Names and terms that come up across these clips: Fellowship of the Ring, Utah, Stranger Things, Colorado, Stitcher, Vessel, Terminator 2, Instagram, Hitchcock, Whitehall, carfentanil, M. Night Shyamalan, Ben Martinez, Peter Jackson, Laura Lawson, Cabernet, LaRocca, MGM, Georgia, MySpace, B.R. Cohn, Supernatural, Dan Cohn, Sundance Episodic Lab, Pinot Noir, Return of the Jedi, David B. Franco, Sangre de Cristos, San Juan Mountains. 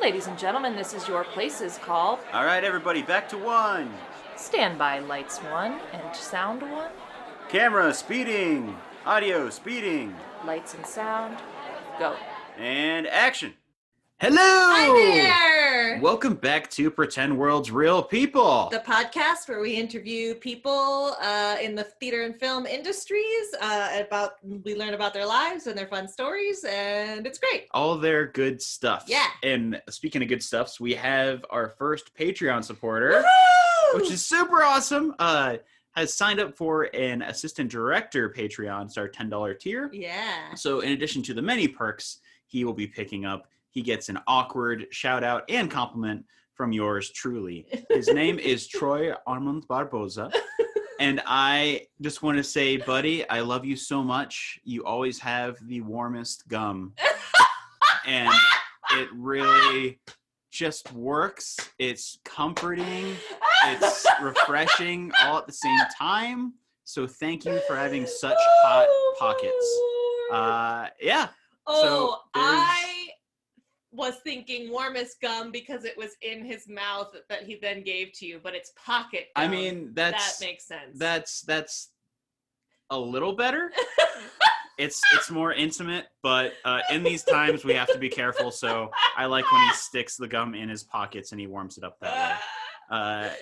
Ladies and gentlemen, this is your places call. All right, everybody, back to one. Stand by, lights one and sound one. Camera speeding, audio speeding. Lights and sound, go. And action. Hello! Hi there! Welcome back to Pretend World's Real People, the podcast where we interview people in the theater and film industries. We learn about their lives and their fun stories, and it's great. All their good stuff. Yeah. And speaking of good stuffs, we have our first Patreon supporter. Woo-hoo! Which is super awesome. Has signed up for an assistant director Patreon. It's our $10 tier. Yeah. So in addition to the many perks he will be picking up, he gets an awkward shout out and compliment from yours truly. His name is Troy Armand Barbosa. And I just want to say, buddy, I love you so much. You always have the warmest gum. And it really just works. It's comforting. It's refreshing all at the same time. So thank you for having such hot pockets. Yeah. Oh, so I was thinking warmest gum because it was in his mouth that he then gave to you, but it's pocket gum. I mean, that makes sense. That's a little better. It's more intimate, but in these times we have to be careful. So I like when he sticks the gum in his pockets and he warms it up that way.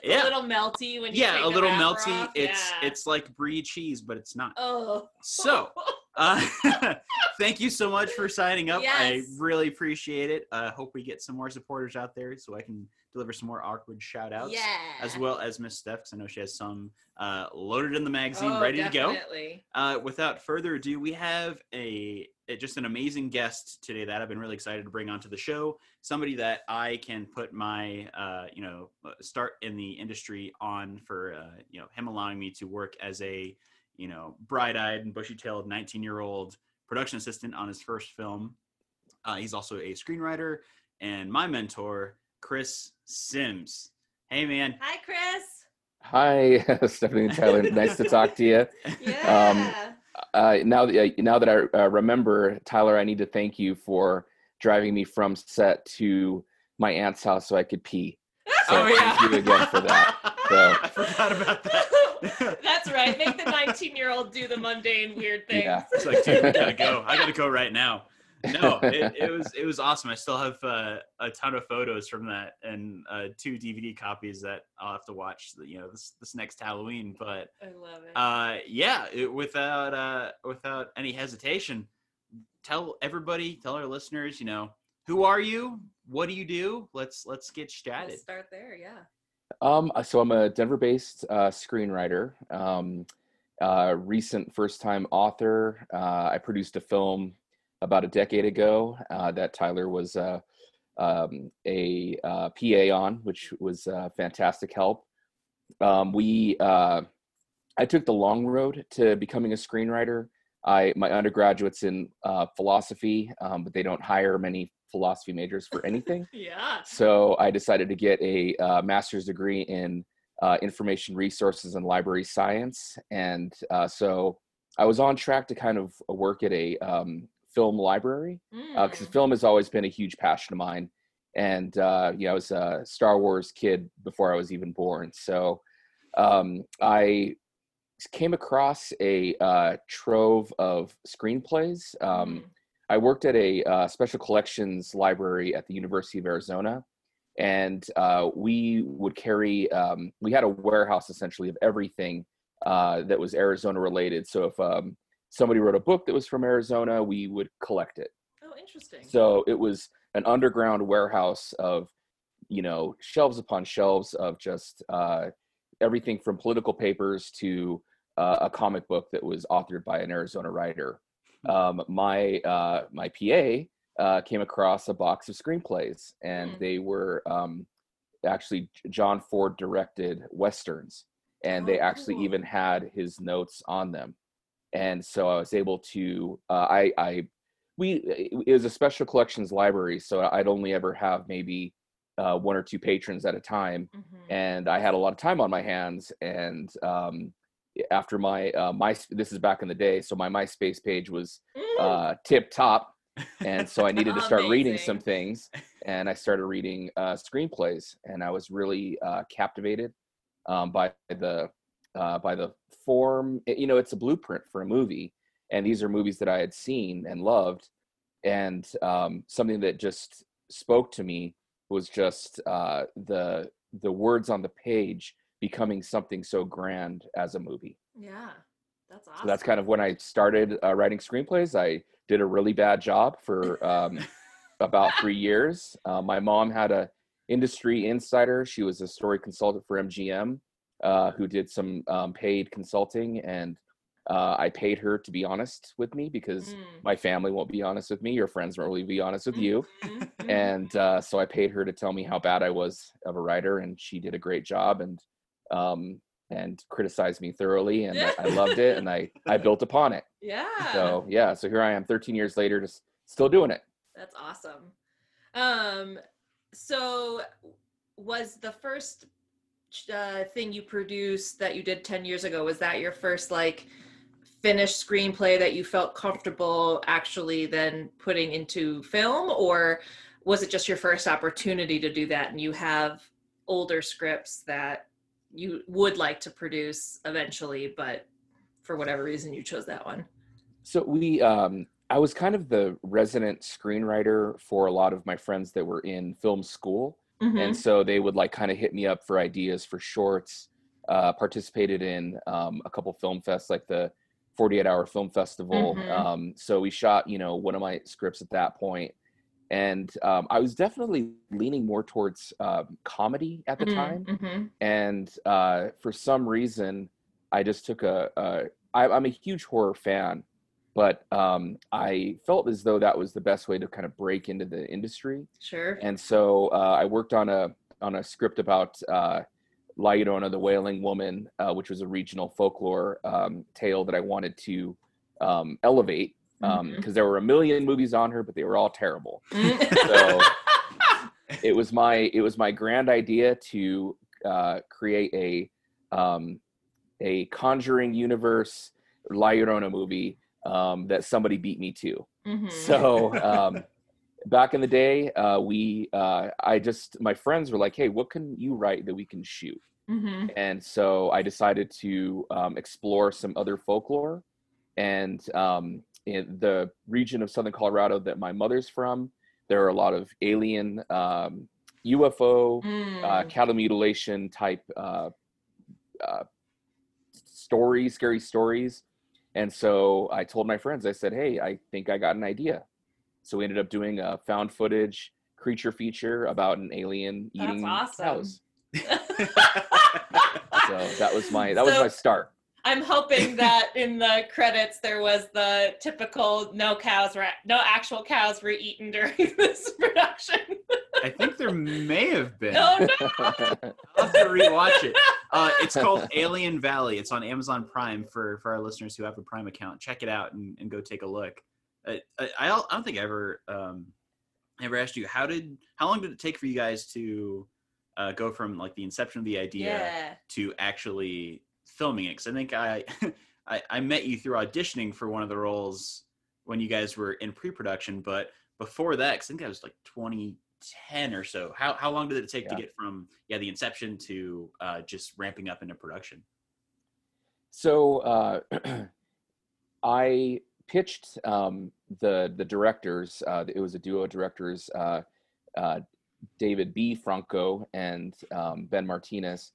Yeah. A little melty when you take a little melty off. It's like brie cheese, but it's not. Oh. So thank you so much for signing up. Yes. I really appreciate it. Hope we get some more supporters out there so I can deliver some more awkward shout outs. Yeah. As well as Miss Steph, because I know she has some loaded in the magazine, ready definitely. To go. Without further ado, we have just an amazing guest today that I've been really excited to bring onto the show. Somebody that I can put my start in the industry on for him allowing me to work as a bright-eyed and bushy-tailed 19-year-old production assistant on his first film. He's also a screenwriter and my mentor, Chris Sims. Hey, man. Hi, Chris. Hi, Stephanie and Tyler. Nice to talk to you. Yeah. Now that I remember, Tyler, I need to thank you for driving me from set to my aunt's house so I could pee. So thank you again for that. So. I forgot about that. That's right. Make the 19-year-old do the mundane, weird things. Yeah. It's like, dude, I gotta go right now. No, it was awesome. I still have a ton of photos from that and 2 DVD copies that I'll have to watch. This next Halloween. But I love it. Without any hesitation, tell our listeners, who are you? What do you do? Let's get started. Let's start there. Yeah. So I'm a Denver-based screenwriter, recent first-time author. I produced a film about a decade ago that Tyler was a PA on, which was fantastic help. I took the long road to becoming a screenwriter. My undergraduate's in philosophy, but they don't hire many philosophy majors for anything. Yeah. So I decided to get a master's degree in information resources and library science. And so I was on track to kind of work at a film library because film has always been a huge passion of mine. And I was a Star Wars kid before I was even born. So I came across a trove of screenplays. I worked at a special collections library at the University of Arizona, and we would carry, we had a warehouse essentially of everything that was Arizona related. So if somebody wrote a book that was from Arizona, we would collect it. Oh, interesting. So it was an underground warehouse of, shelves upon shelves of just everything from political papers to a comic book that was authored by an Arizona writer. My PA came across a box of screenplays, and they were actually John Ford directed westerns, and they actually even had his notes on them. And so I was able to it was a special collections library, so I'd only ever have maybe one or two patrons at a time, and I had a lot of time on my hands, and after my this is back in the day, so my MySpace page was tip top, And so I needed to start reading some things, and I started reading screenplays, and I was really captivated by the form. You know, it's a blueprint for a movie, and these are movies that I had seen and loved, and something that just spoke to me was just the words on the page becoming something so grand as a movie. Yeah, that's awesome. So that's kind of when I started writing screenplays. I did a really bad job for about 3 years. My mom had a industry insider. She was a story consultant for MGM who did some paid consulting, and I paid her to be honest with me, because my family won't be honest with me. Your friends won't really be honest with you. And so I paid her to tell me how bad I was of a writer, and she did a great job and criticized me thoroughly, and I loved it, and I built upon it. Yeah. So yeah, so here I am 13 years later, just still doing it. That's awesome. So was the first thing you produced that you did 10 years ago, was that your first like finished screenplay that you felt comfortable actually then putting into film, or was it just your first opportunity to do that and you have older scripts that you would like to produce eventually, but for whatever reason you chose that one? So we, I was kind of the resident screenwriter for a lot of my friends that were in film school. Mm-hmm. And so they would like kind of hit me up for ideas for shorts, participated in a couple film fests, like the 48-hour film festival. Mm-hmm. So we shot, you know, one of my scripts at that point. And I was definitely leaning more towards comedy at the time. Mm-hmm. And for some reason, I just took I'm a huge horror fan, but I felt as though that was the best way to kind of break into the industry. Sure. And so I worked on a script about La Llorona, the Wailing Woman, which was a regional folklore tale that I wanted to elevate. Because there were a million movies on her, but they were all terrible. So it was my grand idea to create a Conjuring Universe La Llorona movie that somebody beat me to. Mm-hmm. So back in the day, my friends were like, "Hey, what can you write that we can shoot?" Mm-hmm. And so I decided to explore some other folklore, and in the region of Southern Colorado that my mother's from, there are a lot of alien, UFO, cattle mutilation type stories, scary stories. And so I told my friends, I said, "Hey, I think I got an idea." So we ended up doing a found footage creature feature about an alien eating cows. So that was my start. I'm hoping that in the credits there was the typical no actual cows were eaten during this production. I think there may have been. Oh no! I'll have to rewatch it. It's called Alien Valley. It's on Amazon Prime for our listeners who have a Prime account. Check it out and go take a look. I don't think I ever asked you how long did it take for you guys to go from like the inception of the idea to actually filming it, because I think I met you through auditioning for one of the roles when you guys were in pre-production, but before that, because I think that was like 2010 or so. How long did it take to get from the inception to just ramping up into production? So I pitched the directors. It was a duo of directors, David B. Franco and Ben Martinez.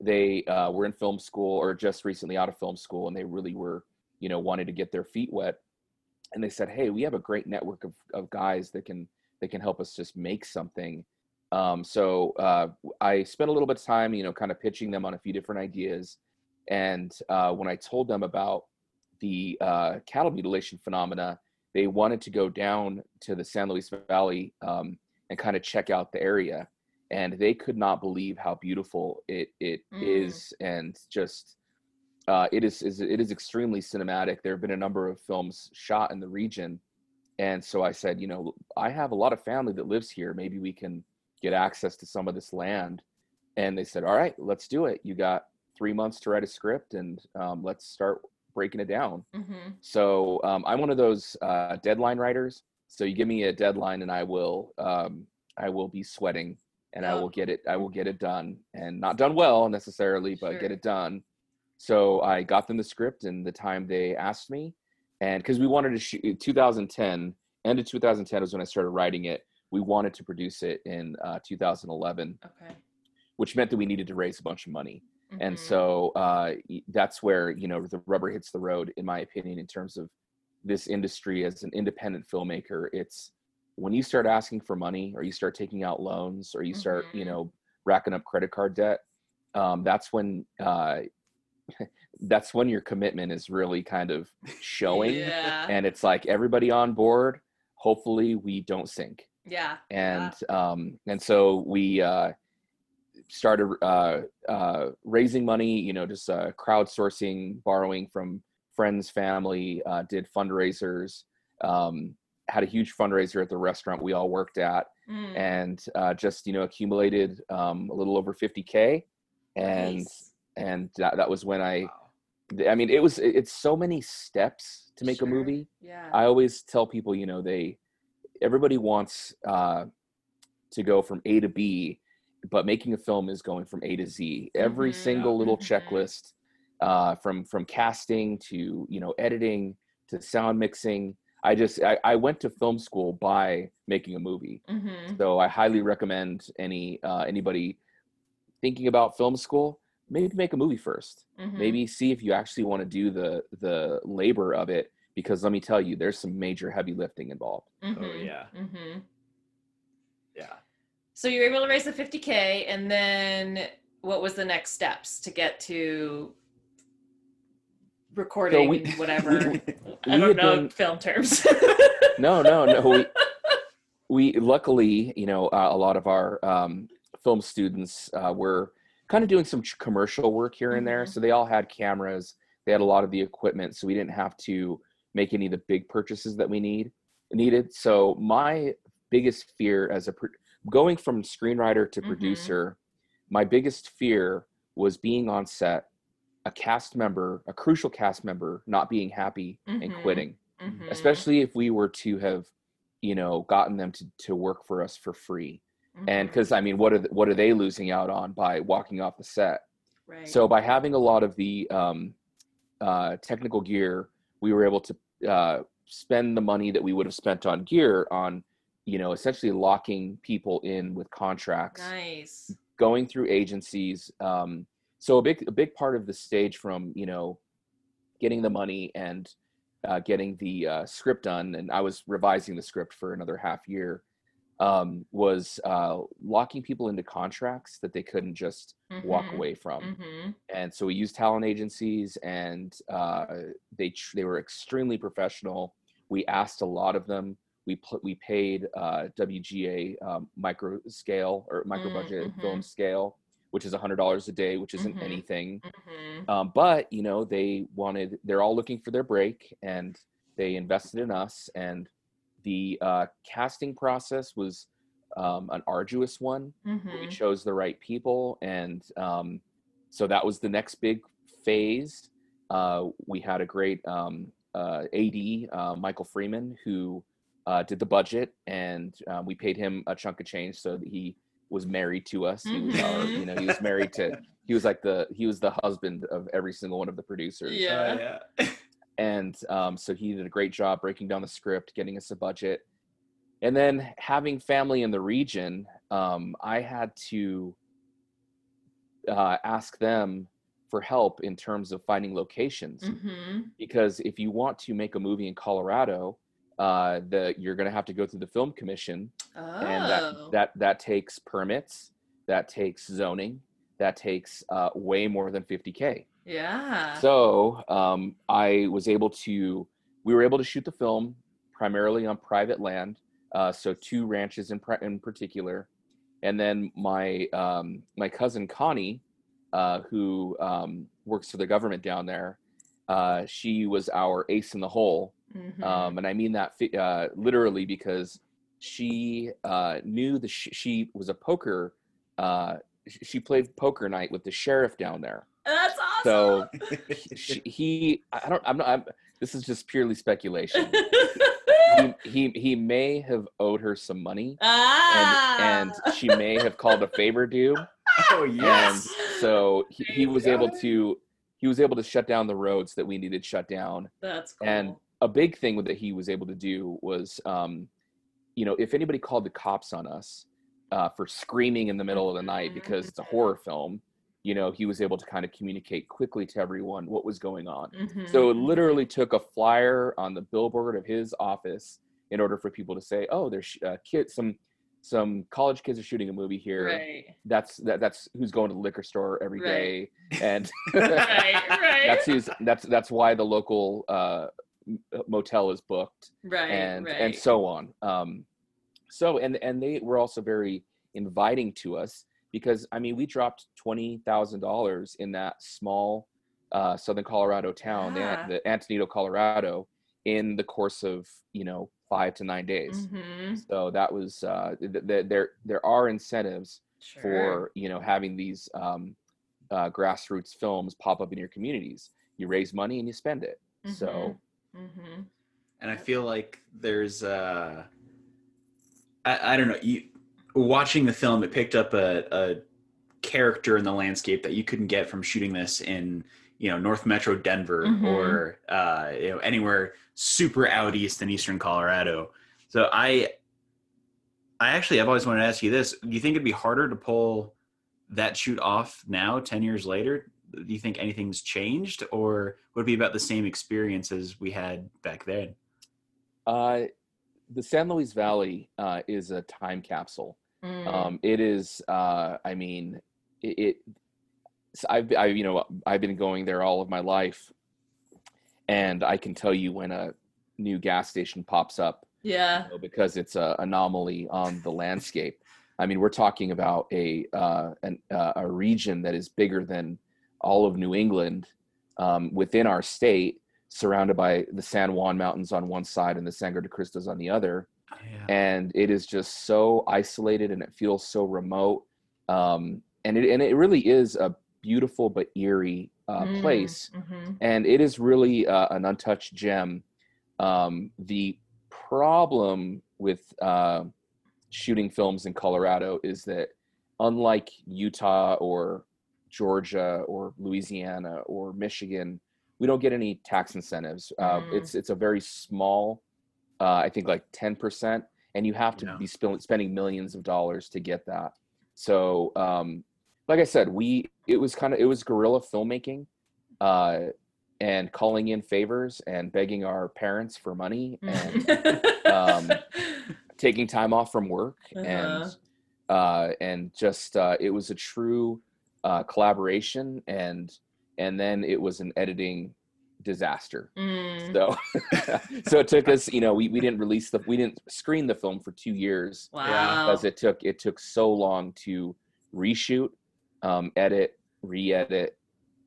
They were in film school or just recently out of film school, and they really were, you know, wanted to get their feet wet. And they said, "Hey, we have a great network of guys that can help us just make something." So I spent a little bit of time, you know, kind of pitching them on a few different ideas. And when I told them about the cattle mutilation phenomena, they wanted to go down to the San Luis Valley and kind of check out the area. And they could not believe how beautiful it is, and just it is extremely cinematic. There have been a number of films shot in the region, and so I said, you know, I have a lot of family that lives here. Maybe we can get access to some of this land. And they said, "All right, let's do it. You got 3 months to write a script, and let's start breaking it down." Mm-hmm. So I'm one of those deadline writers. So you give me a deadline and I will be sweating and I will get it done, and not done well necessarily, but get it done. So I got them the script in the time they asked me, and because we wanted to shoot 2010, end of 2010 was when I started writing it. We wanted to produce it in 2011, which meant that we needed to raise a bunch of money. Mm-hmm. And so that's where, you know, the rubber hits the road, in my opinion, in terms of this industry as an independent filmmaker. It's when you start asking for money, or you start taking out loans, or you start, you know, racking up credit card debt, that's when your commitment is really kind of showing. And it's like, everybody on board, hopefully we don't sink. And so we started raising money, you know, just crowdsourcing, borrowing from friends, family, did fundraisers, had a huge fundraiser at the restaurant we all worked at, and just, you know, accumulated a little over 50K. And and that was when I mean, it's so many steps to make a movie. I always tell people, you know, everybody wants to go from A to B, but making a film is going from A to Z. Every single little checklist, from casting to, you know, editing to sound mixing. I went to film school by making a movie. So I highly recommend anybody thinking about film school, maybe make a movie first. Maybe see if you actually want to do the labor of it, because let me tell you, there's some major heavy lifting involved. So you were able to raise the 50K, and then what was the next steps to get to recording, so whatever? I don't know film terms. We luckily, you know, a lot of our film students were kind of doing some commercial work here and there. So they all had cameras. They had a lot of the equipment, so we didn't have to make any of the big purchases that we needed. So my biggest fear as going from screenwriter to producer, my biggest fear was being on set, a crucial cast member, not being happy and quitting, especially if we were to have, you know, gotten them to work for us for free. And because, I mean, what are they losing out on by walking off the set? So by having a lot of the technical gear, we were able to spend the money that we would have spent on gear on, you know, essentially locking people in with contracts, going through agencies. So a big part of the stage, from, you know, getting the money and getting the script done, and I was revising the script for another half year, was locking people into contracts that they couldn't just walk away from. And so we used talent agencies, and they were extremely professional. We asked a lot of them. We paid WGA micro scale, or micro budget film scale, which is $100 a day, which isn't anything. But, you know, they're all looking for their break, and they invested in us. And the casting process was an arduous one. We chose the right people. And so that was the next big phase. We had a great AD, Michael Freeman, who did the budget, and we paid him a chunk of change so that he was married to us. He was our, you know, he was the husband of every single one of the producers. And so he did a great job breaking down the script, getting us a budget. And then, having family in the region, I had to ask them for help in terms of finding locations. Because if you want to make a movie in Colorado, you're going to have to go through the film commission. And that takes permits, that takes zoning, that takes way more than 50K. So we were able to shoot the film primarily on private land, so two ranches in particular. And then my cousin Connie, who works for the government down there, she was our ace in the hole. And I mean that literally, because she knew that she was a poker. She played poker night with the sheriff down there. That's awesome. So I'm not. This is just purely speculation. he may have owed her some money, and she may have called a favor due. Oh yes. And so he was able to shut down the roads that we needed shut down. That's cool. And a big thing that he was able to do was, you know, if anybody called the cops on us for screaming in the middle of the night because it's a horror film, you know, he was able to kind of communicate quickly to everyone what was going on. Mm-hmm. So it literally took a flyer on the billboard of his office in order for people to say, oh, there's kids, some college kids are shooting a movie here. Right. That's who's going to the liquor store every day. And that's why the local motel is booked. Right. And so on. So they were also very inviting to us, because I mean, we dropped $20,000 in that small Southern Colorado town, the Antonito, Colorado, in the course of, you know, 5 to 9 days. Mm-hmm. So that was there are incentives for, you know, having these grassroots films pop up in your communities. You raise money and you spend it. Mm-hmm. So, mm-hmm. And I feel like there's I don't know, you. Watching the film, it picked up a character in the landscape that you couldn't get from shooting this in, you know, North Metro Denver, mm-hmm. or you know, anywhere super out east in eastern Colorado. So I've always wanted to ask you this: do you think it'd be harder to pull that shoot off now, 10 years later? Do you think anything's changed, or would it be about the same experience as we had back then? The San Luis Valley is a time capsule. It is, I mean, I've been going there all of my life, and I can tell you when a new gas station pops up, you know, because it's an anomaly on the landscape. I mean, we're talking about a region that is bigger than all of New England, within our state, surrounded by the San Juan Mountains on one side and the Sangre de Cristos on the other. Yeah. And it is just so isolated, and it feels so remote. And it really is a beautiful but eerie place. Mm-hmm. And it is really an untouched gem. The problem with shooting films in Colorado is that, unlike Utah or Georgia or Louisiana or Michigan, we don't get any tax incentives. It's a very small, I think like 10%, and you have to be spending millions of dollars to get that. So, like I said, it was guerrilla filmmaking, and calling in favors and begging our parents for money, and taking time off from work, and just it was a true collaboration. And then it was an editing disaster. So it took us, you know, we didn't screen the film for 2 years. Wow. Because it took so long to reshoot, edit, re-edit,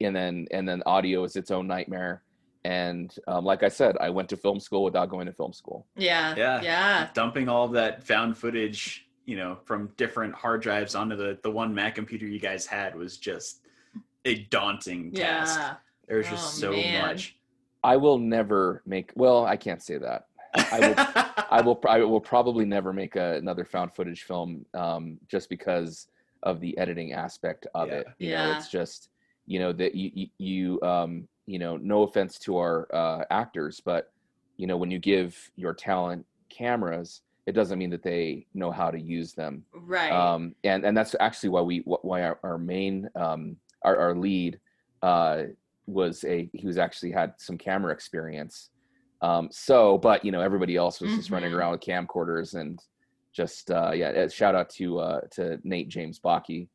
and then audio is its own nightmare. And like I said, I went to film school without going to film school. Yeah. Dumping all of that found footage, you know, from different hard drives onto the one Mac computer you guys had was just a daunting task. There's just so much. I will never make, well, I can't say that. I will probably never make another found footage film, just because of the editing aspect of it. You know, it's just, you know, that you you know, no offense to our actors, but you know, when you give your talent cameras, it doesn't mean that they know how to use them. Right. And that's actually why our main, our lead had some camera experience, but you know, everybody else was just running around with camcorders, and just shout out to Nate James Bakke,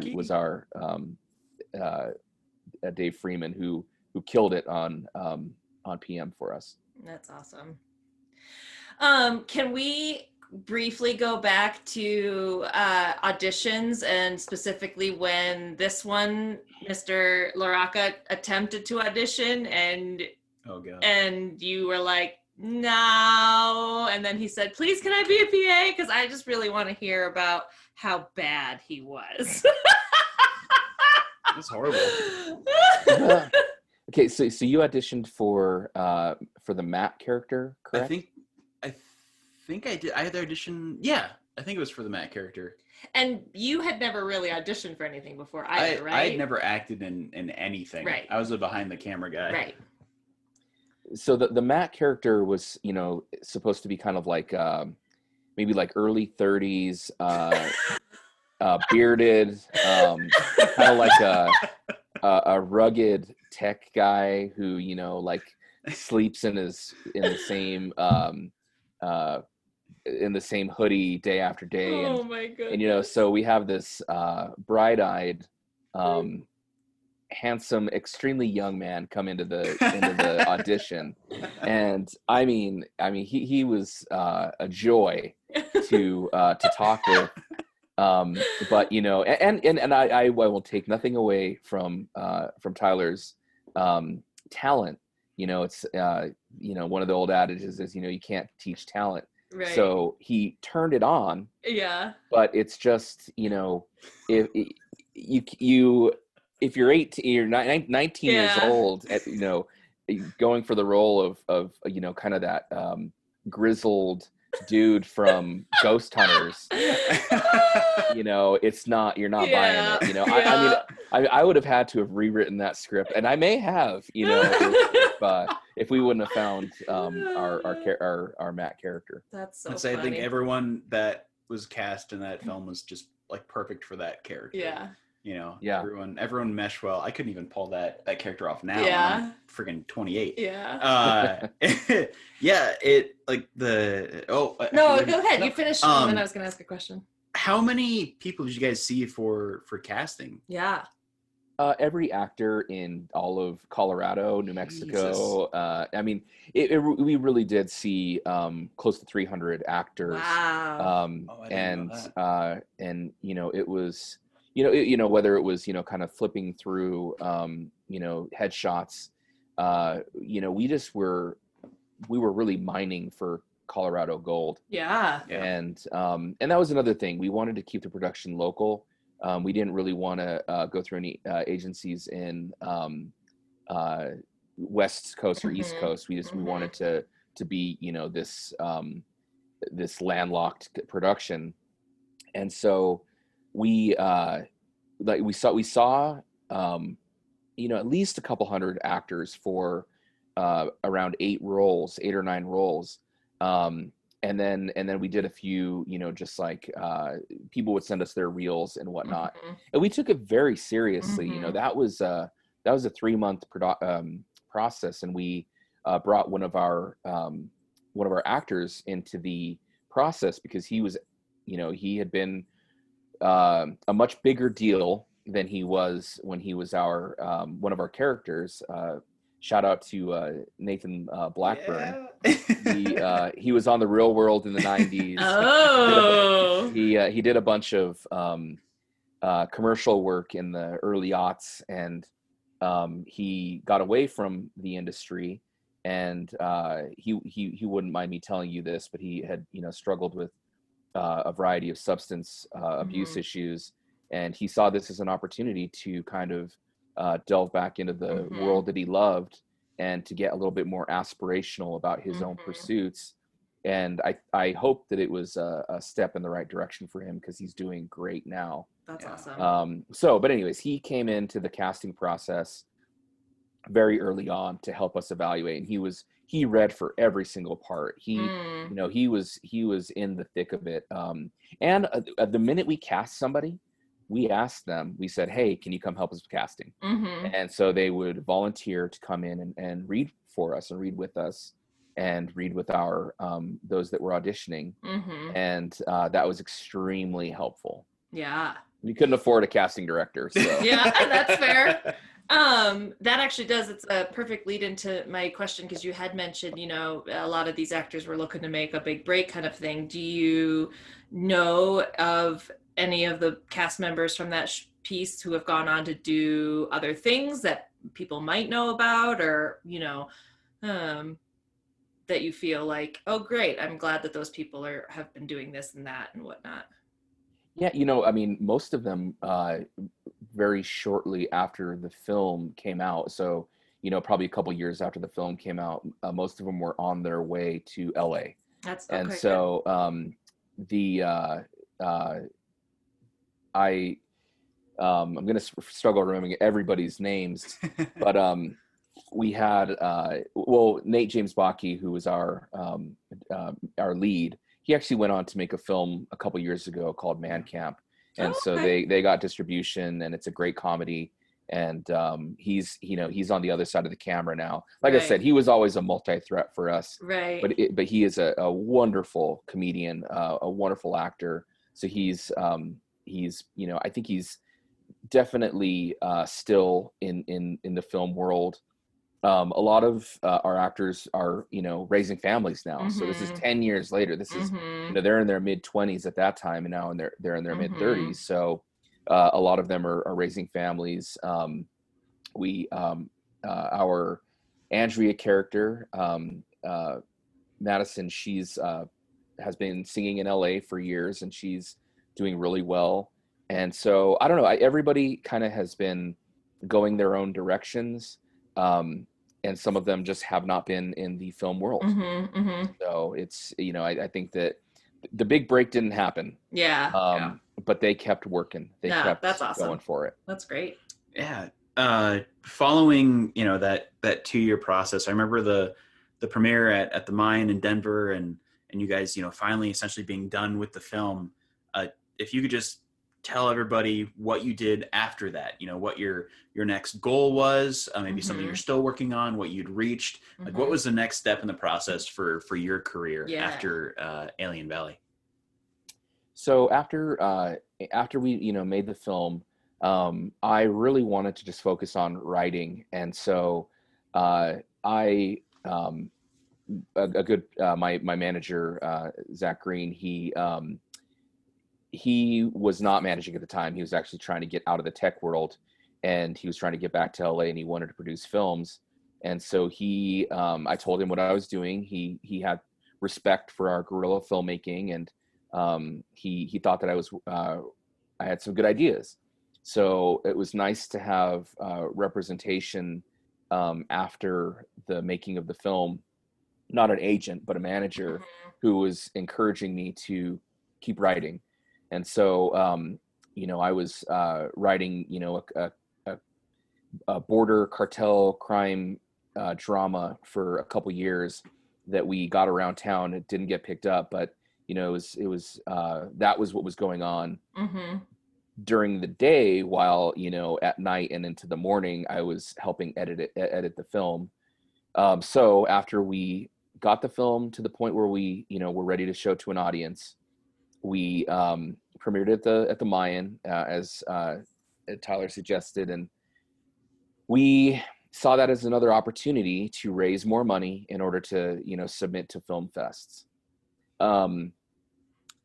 who was our Dave Freeman, who killed it on PM for us. That's awesome. Can we briefly go back to auditions, and specifically when this one, Mr. LaRocca, attempted to audition, and and you were like, no, and then he said, please, can I be a PA? Because I just really want to hear about how bad he was. That's horrible. Okay, so you auditioned for the Matt character, correct? I think I did. I had to audition. Yeah, I think it was for the Matt character. And you had never really auditioned for anything before either, right? I had never acted in anything. Right. I was a behind the camera guy. Right. So the Matt character was, you know, supposed to be kind of like maybe like early 30s, bearded, kind of like a rugged tech guy who, you know, like sleeps in the same hoodie day after day. Oh my goodness. And, you know, so we have this bright-eyed, handsome, extremely young man come into the audition. And I mean he was a joy to talk with. But, you know, and I will take nothing away from Tyler's talent. You know, it's you know, one of the old adages is, you know, you can't teach talent. Right. So he turned it on. Yeah. But it's just, you know, if you're 18, you're 19 yeah. years old, you know, going for the role of you know, kind of that grizzled dude from Ghost Hunters, you know, it's not, you're not yeah. buying it, you know. Yeah. I mean I would have had to have rewritten that script, and I may have, you know, if we wouldn't have found our Matt character. That's so funny. I think everyone that was cast in that film was just like perfect for that character. Yeah. You know, yeah. everyone meshed well. I couldn't even pull that character off now. Yeah. I'm freaking 28. Yeah. Yeah, it, like, the... Oh. No, go ahead. No. You finish, and then I was going to ask a question. How many people did you guys see for casting? Yeah. Every actor in all of Colorado, New Mexico. I mean, we really did see close to 300 actors. Wow. And, you know, it was... You know, whether it was, you know, kind of flipping through, you know, headshots, you know, we were really mining for Colorado gold. Yeah. And that was another thing. We wanted to keep the production local. We didn't really want to go through any agencies in West Coast or mm-hmm. East Coast. We just mm-hmm. we wanted to be, you know, this landlocked production, and so. We saw you know, at least a couple hundred actors for around 8 or 9 roles, and then we did a few, you know, just like people would send us their reels and whatnot, mm-hmm. and we took it very seriously. Mm-hmm. You know, that was a 3-month process, and we brought one of our actors into the process because he was, you know, he had been. A much bigger deal than he was when he was our one of our characters. Shout out to Nathan Blackburn. Yeah. He was on The Real World in the 90s. Oh, he did a bunch of commercial work in the early aughts, and he got away from the industry. And he wouldn't mind me telling you this, but he had, you know, struggled with. A variety of substance abuse mm-hmm. issues, and he saw this as an opportunity to kind of delve back into the mm-hmm. world that he loved and to get a little bit more aspirational about his mm-hmm. own pursuits. And I hope that it was a step in the right direction for him, because he's doing great now. That's awesome. But anyways, he came into the casting process very early on to help us evaluate, and he read for every single part. He, you know, he was in the thick of it. And the minute we cast somebody, we asked them, we said, "Hey, can you come help us with casting?" Mm-hmm. And so they would volunteer to come in and read for us and read with us and read with our, those that were auditioning. Mm-hmm. And that was extremely helpful. Yeah. We couldn't afford a casting director. So. Yeah, that's fair. That actually does. It's a perfect lead into my question, because you had mentioned, you know, a lot of these actors were looking to make a big break kind of thing. Do you know of any of the cast members from that piece who have gone on to do other things that people might know about, or, you know, that you feel like, oh, great, I'm glad that those people have been doing this and that and whatnot? Yeah, you know, I mean, most of them very shortly after the film came out. So, you know, probably a couple years after the film came out, most of them were on their way to LA. That's okay. And so I'm going to struggle remembering everybody's names, but we had, Nate James Bakke, who was our lead, he actually went on to make a film a couple years ago called Man Camp. And so they got distribution, and it's a great comedy. And he's on the other side of the camera now. Like I said, he was always a multi-threat for us. Right. But he is a wonderful comedian, a wonderful actor. So he's I think he's definitely still in the film world. A lot of our actors are, raising families now. Mm-hmm. So this is 10 years later. This is, they're in their mid-20s at that time, and now they're in their mid-30s. So a lot of them are raising families. Our Andrea character, Madison, she's has been singing in LA for years, and she's doing really well. And so, I don't know, everybody kind of has been going their own directions. And some of them just have not been in the film world. Mm-hmm, mm-hmm. So it's, I think that the big break didn't happen. Yeah. But they kept working. They kept that's awesome. Going for it. That's great. Yeah. Following, that 2-year process, I remember the premiere at the Mayan in Denver and you guys, finally essentially being done with the film. If you could just tell everybody what you did after that, what your next goal was, maybe something you're still working on, what you'd reached, like what was the next step in the process for your career after Alien Valley? So after we, made the film, I really wanted to just focus on writing. And so my manager, Zach Green, he was not managing at the time. He was actually trying to get out of the tech world, and he was trying to get back to LA, and he wanted to produce films. And so he, I told him what I was doing. He had respect for our guerrilla filmmaking, and he thought that I had some good ideas. So it was nice to have representation after the making of the film, not an agent, but a manager who was encouraging me to keep writing. And so, I was writing, a border cartel crime drama for a couple years that we got around town. It didn't get picked up, but, it was that was what was going on during the day, while, at night and into the morning, I was helping edit the film. So after we got the film to the point where we, were ready to show to an audience, we premiered at the Mayan, as Tyler suggested, and we saw that as another opportunity to raise more money in order to, submit to film fests.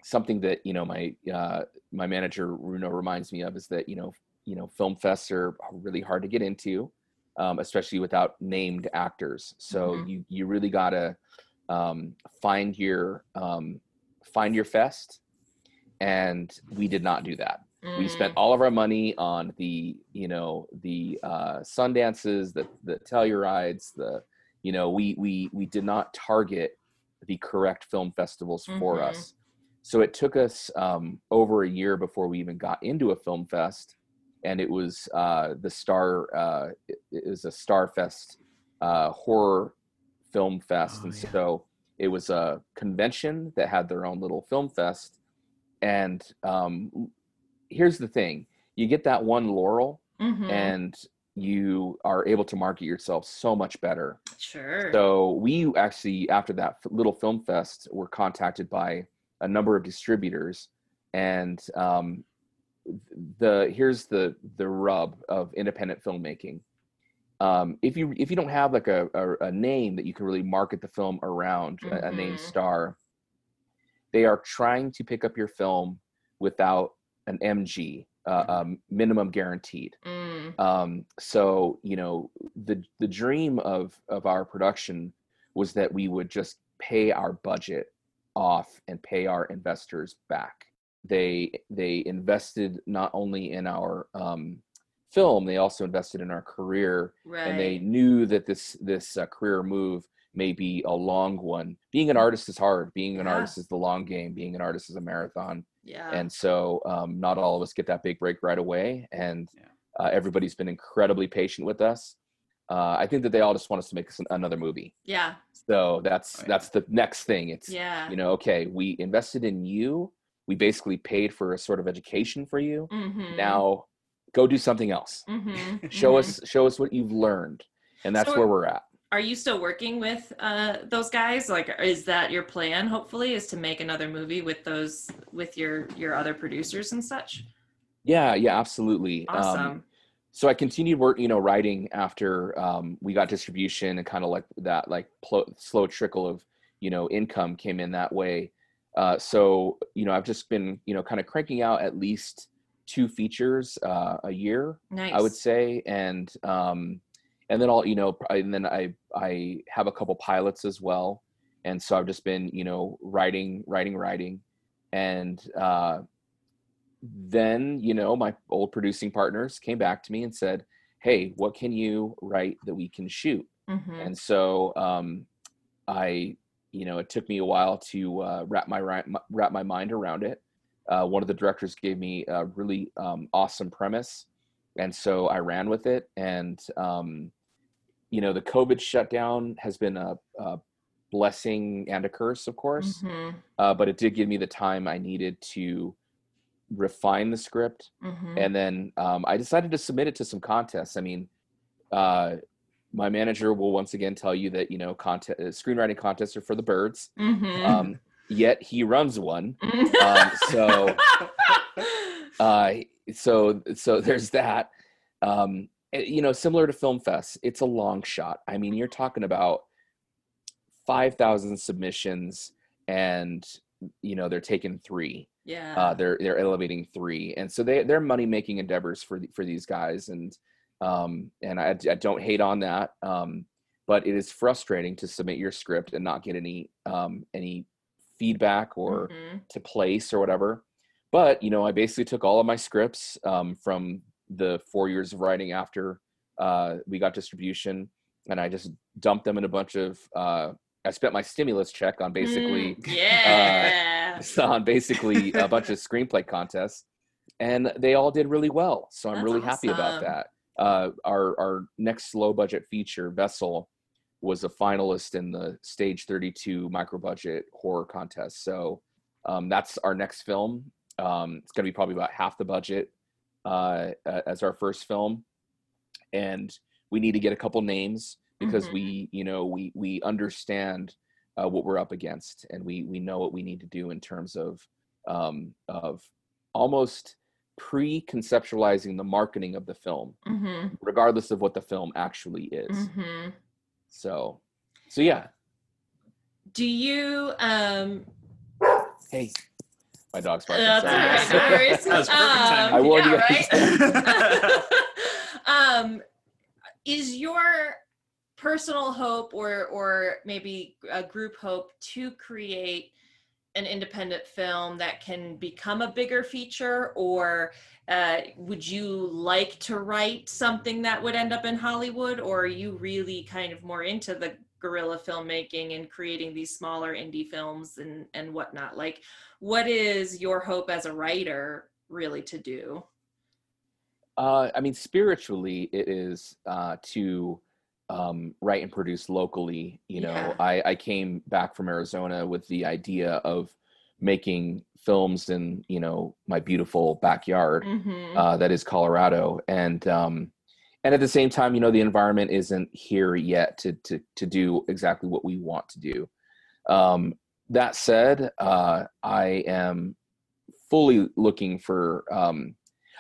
Something that my manager Runo reminds me of is that film fests are really hard to get into, especially without named actors. So you really gotta find your fest. And we did not do that. We spent all of our money on the Sundances, the Tellurides, we did not target the correct film festivals for us. So it took us over a year before we even got into a film fest. And it was a Starfest horror film fest. So it was a convention that had their own little film fest. And here's the thing, you get that one laurel and you are able to market yourself so much better. Sure. So we actually, after that little film fest, were contacted by a number of distributors. And here's the rub of independent filmmaking. If you don't have like a name that you can really market the film around, a name star, they are trying to pick up your film without an MG, minimum guaranteed. So, the dream of our production was that we would just pay our budget off and pay our investors back. They invested not only in our film, they also invested in our career, right. And they knew that this career move may be a long one. Being an artist is hard. Being an artist is the long game. Being an artist is a marathon. Yeah. And so not all of us get that big break right away. And everybody's been incredibly patient with us. I think that they all just want us to make another movie. Yeah. So that's the next thing. It's, okay, we invested in you. We basically paid for a sort of education for you. Mm-hmm. Now go do something else. Mm-hmm. show us what you've learned. And that's where we're at. Are you still working with those guys? Like, is that your plan, hopefully, is to make another movie with your other producers and such? Yeah, absolutely. Awesome. So I continued work, writing after we got distribution, and kind of like that, like slow trickle of, income came in that way. So, I've just been, kind of cranking out at least 2 features a year, nice. I would say. And then I have a couple pilots as well. And so I've just been, writing. And then, my old producing partners came back to me and said, hey, what can you write that we can shoot? Mm-hmm. And so it took me a while to wrap my mind around it. One of the directors gave me a really awesome premise. And so I ran with it. And the COVID shutdown has been a blessing and a curse, of course, mm-hmm. But it did give me the time I needed to refine the script. Mm-hmm. And then I decided to submit it to some contests. I mean, my manager will once again tell you that, screenwriting contests are for the birds, mm-hmm. Yet he runs one. So there's that, similar to Film Fest, it's a long shot. I mean, you're talking about 5,000 submissions and, they're taking 3. Yeah. They're elevating 3. And so they're money-making endeavors for these guys. And I don't hate on that. But it is frustrating to submit your script and not get any feedback or mm-hmm. to place or whatever. But, I basically took all of my scripts from the 4 years of writing after we got distribution, and I just dumped them in a bunch of, I spent my stimulus check on basically, a bunch of screenplay contests, and they all did really well. So I'm really happy about that. Our next low budget feature, Vessel, was a finalist in the Stage 32 micro budget horror contest. So that's our next film. It's going to be probably about half the budget as our first film, and we need to get a couple names because mm-hmm. we understand what we're up against, and we know what we need to do in terms of almost pre-conceptualizing the marketing of the film, mm-hmm. regardless of what the film actually is. Mm-hmm. So yeah. Do you Hey. My dog's barking. That's all right. No worries. I warned you guys. Right? Is your personal hope or maybe a group hope to create an independent film that can become a bigger feature, or would you like to write something that would end up in Hollywood, or are you really kind of more into the guerrilla filmmaking and creating these smaller indie films and whatnot? Like, what is your hope as a writer really to do? I mean, spiritually, it is to write and produce locally. I came back from Arizona with the idea of making films in, my beautiful backyard, mm-hmm. That is Colorado. And at the same time, the environment isn't here yet to do exactly what we want to do. That said, I am fully looking for,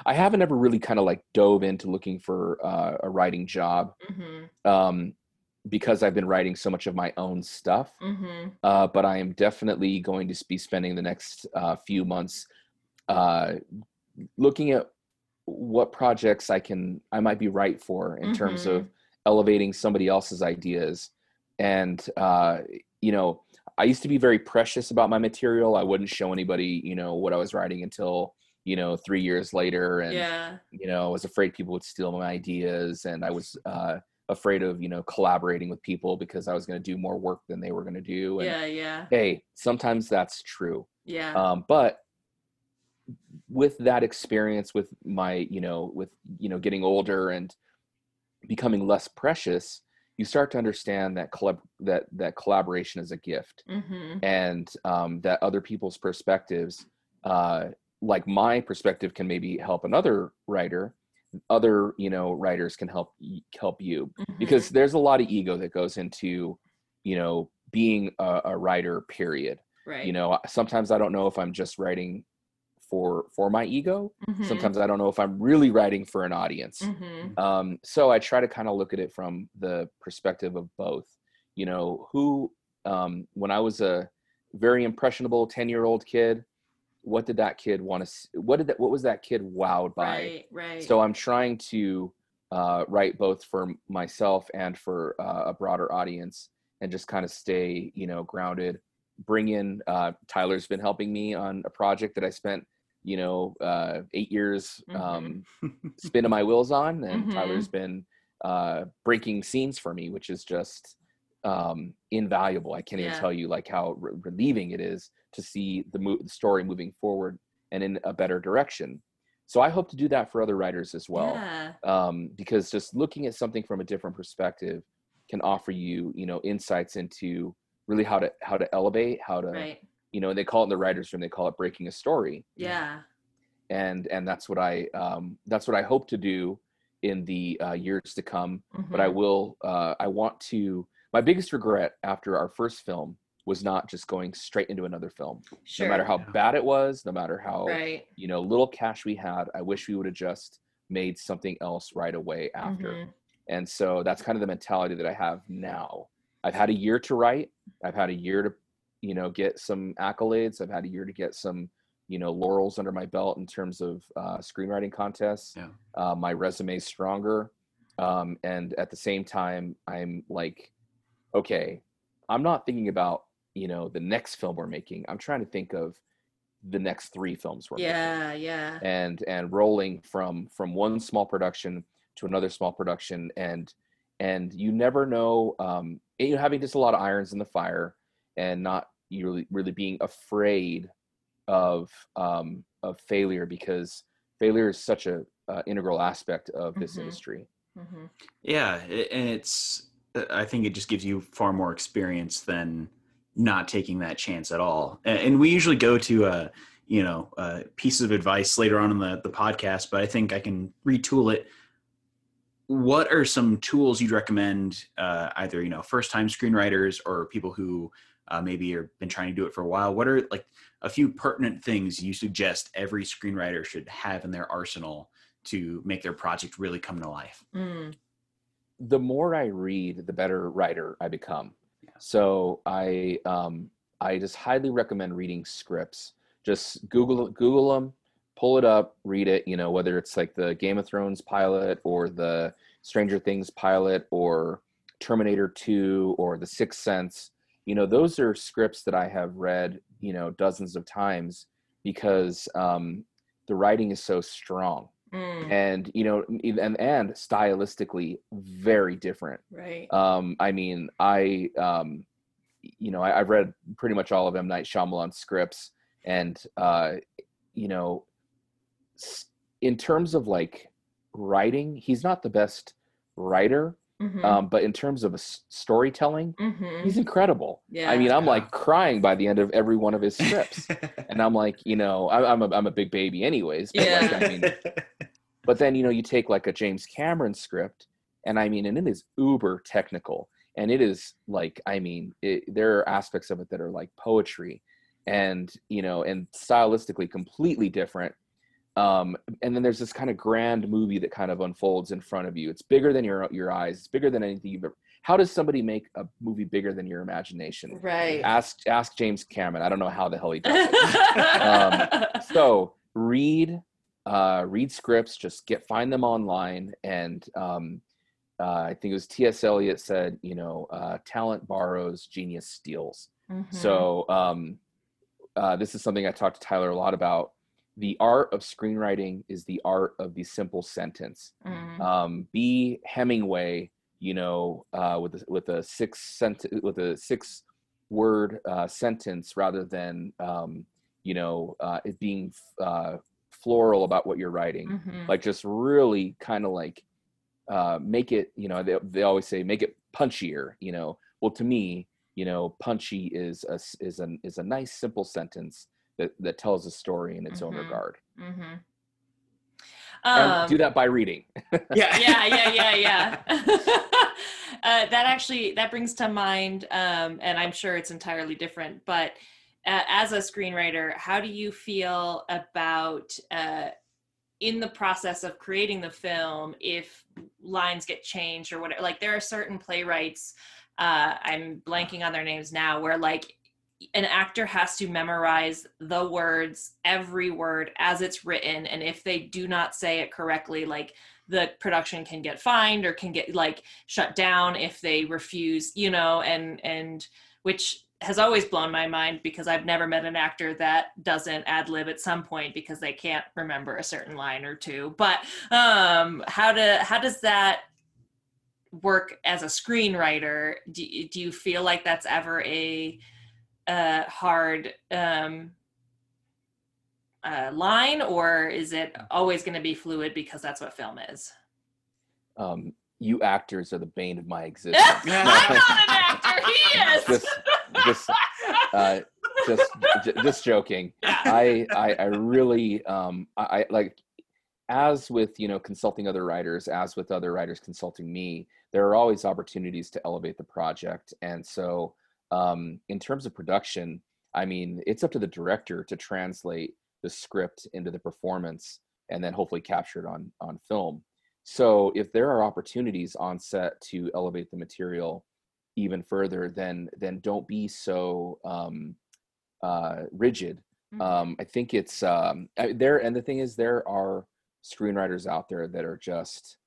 I haven't ever really kind of like dove into looking for a writing job, mm-hmm. Because I've been writing so much of my own stuff. Mm-hmm. But I am definitely going to be spending the next few months looking at what projects I might be right for in mm-hmm. terms of elevating somebody else's ideas. And, I used to be very precious about my material. I wouldn't show anybody, what I was writing until you know, 3 years later, and you know, I was afraid people would steal my ideas, and I was afraid of, you know, collaborating with people because I was going to do more work than they were going to do. And, hey, sometimes that's true. But with that experience, with my, with getting older and becoming less precious, you start to understand that that collaboration is a gift, and that other people's perspectives, like my perspective, can maybe help another writer. Other, you know, writers can help you, because there's a lot of ego that goes into, you know, being a writer, period. Right. You know, sometimes I don't know if I'm just writing for my ego. Sometimes I don't know if I'm really writing for an audience. So I try to kind of look at it from the perspective of both, you know, who, when I was a very impressionable 10-year-old kid, what did that kid want to see? What was that kid wowed by? Right. So I'm trying to write both for myself and for a broader audience, and just kind of stay, you know, grounded. Bring in, Tyler's been helping me on a project that I spent, 8 years spinning my wheels on, and Tyler's been breaking scenes for me, which is just invaluable. I can't even tell you like how relieving it is to see the story moving forward and in a better direction. So I hope to do that for other writers as well, because just looking at something from a different perspective can offer you, you know, insights into really how to elevate, you know, they call it in the writer's room, they call it breaking a story. And that's what I hope to do in the years to come. But I will, my biggest regret after our first film was not just going straight into another film, no matter how bad it was, no matter how, you know, little cash we had. I wish we would have just made something else right away after. And so that's kind of the mentality that I have now. I've had a year to write. I've had a year to, you know, get some accolades. I've had a year to get some, you know, laurels under my belt in terms of screenwriting contests. My resume's stronger. And at the same time, I'm like, okay, I'm not thinking about, you know, the next film we're making. I'm trying to think of the next 3 films we're making. And rolling from one small production to another small production. And you never know, you know, having just a lot of irons in the fire and not really being afraid of failure, because failure is such a integral aspect of this industry. And I think it just gives you far more experience than not taking that chance at all. And we usually go to a piece of advice later on in the podcast, but I think I can retool it. What are some tools you'd recommend either, you know, first-time screenwriters or people who maybe have been trying to do it for a while? What are like a few pertinent things you suggest every screenwriter should have in their arsenal to make their project really come to life? The more I read, the better writer I become. So I just highly recommend reading scripts. Just Google them. Pull it up, read it, you know, whether it's like the Game of Thrones pilot or the Stranger Things pilot or Terminator 2 or The Sixth Sense, you know, those are scripts that I have read, you know, dozens of times because the writing is so strong and, you know, and stylistically very different. I mean, I've read pretty much all of M. Night Shyamalan's scripts, and, you know, in terms of like writing, he's not the best writer, but in terms of storytelling, he's incredible. I mean, I'm like crying by the end of every one of his scripts, and I'm like, you know, I'm a big baby anyways. But, like, I mean, but then, you know, you take like a James Cameron script, and I mean, and it is uber technical, and it is like, I mean, there are aspects of it that are like poetry, and you know, and stylistically completely different. And then there's this kind of grand movie that kind of unfolds in front of you. It's bigger than your eyes. It's bigger than anything you've ever. How does somebody make a movie bigger than your imagination? Right. Ask James Cameron. I don't know how the hell he does it. So read scripts. Just find them online. And I think it was T.S. Eliot said, you know, talent borrows, genius steals. So this is something I talked to Tyler a lot about. the art of screenwriting is the art of the simple sentence. Mm-hmm. Be Hemingway, you know, with a six word sentence rather than it being floral about what you're writing. Mm-hmm. Like just really kind of like make it, you know, they always say make it punchier, you know. Well, to me, you know, punchy is a nice simple sentence that tells a story in its mm-hmm. own regard. Mm-hmm. And do that by reading. Yeah. That brings to mind, and I'm sure it's entirely different, but as a screenwriter, how do you feel about, in the process of creating the film, if lines get changed or whatever? Like there are certain playwrights, I'm blanking on their names now, where like an actor has to memorize the words, every word as it's written. And if they do not say it correctly, like the production can get fined or can get like shut down if they refuse, you know, and which has always blown my mind because I've never met an actor that doesn't ad lib at some point because they can't remember a certain line or two. But how does that work as a screenwriter? Do you feel like that's ever a hard line, or is it always going to be fluid because that's what film is? You actors are the bane of my existence. I'm not an actor. He is. Just joking. Yeah. I really I like, as with, you know, consulting other writers, as with other writers consulting me, there are always opportunities to elevate the project, and so. In terms of production, I mean, it's up to the director to translate the script into the performance and then hopefully capture it on film. So if there are opportunities on set to elevate the material even further, then don't be so rigid. Mm-hmm. I think it's there. And the thing is, there are screenwriters out there that are just,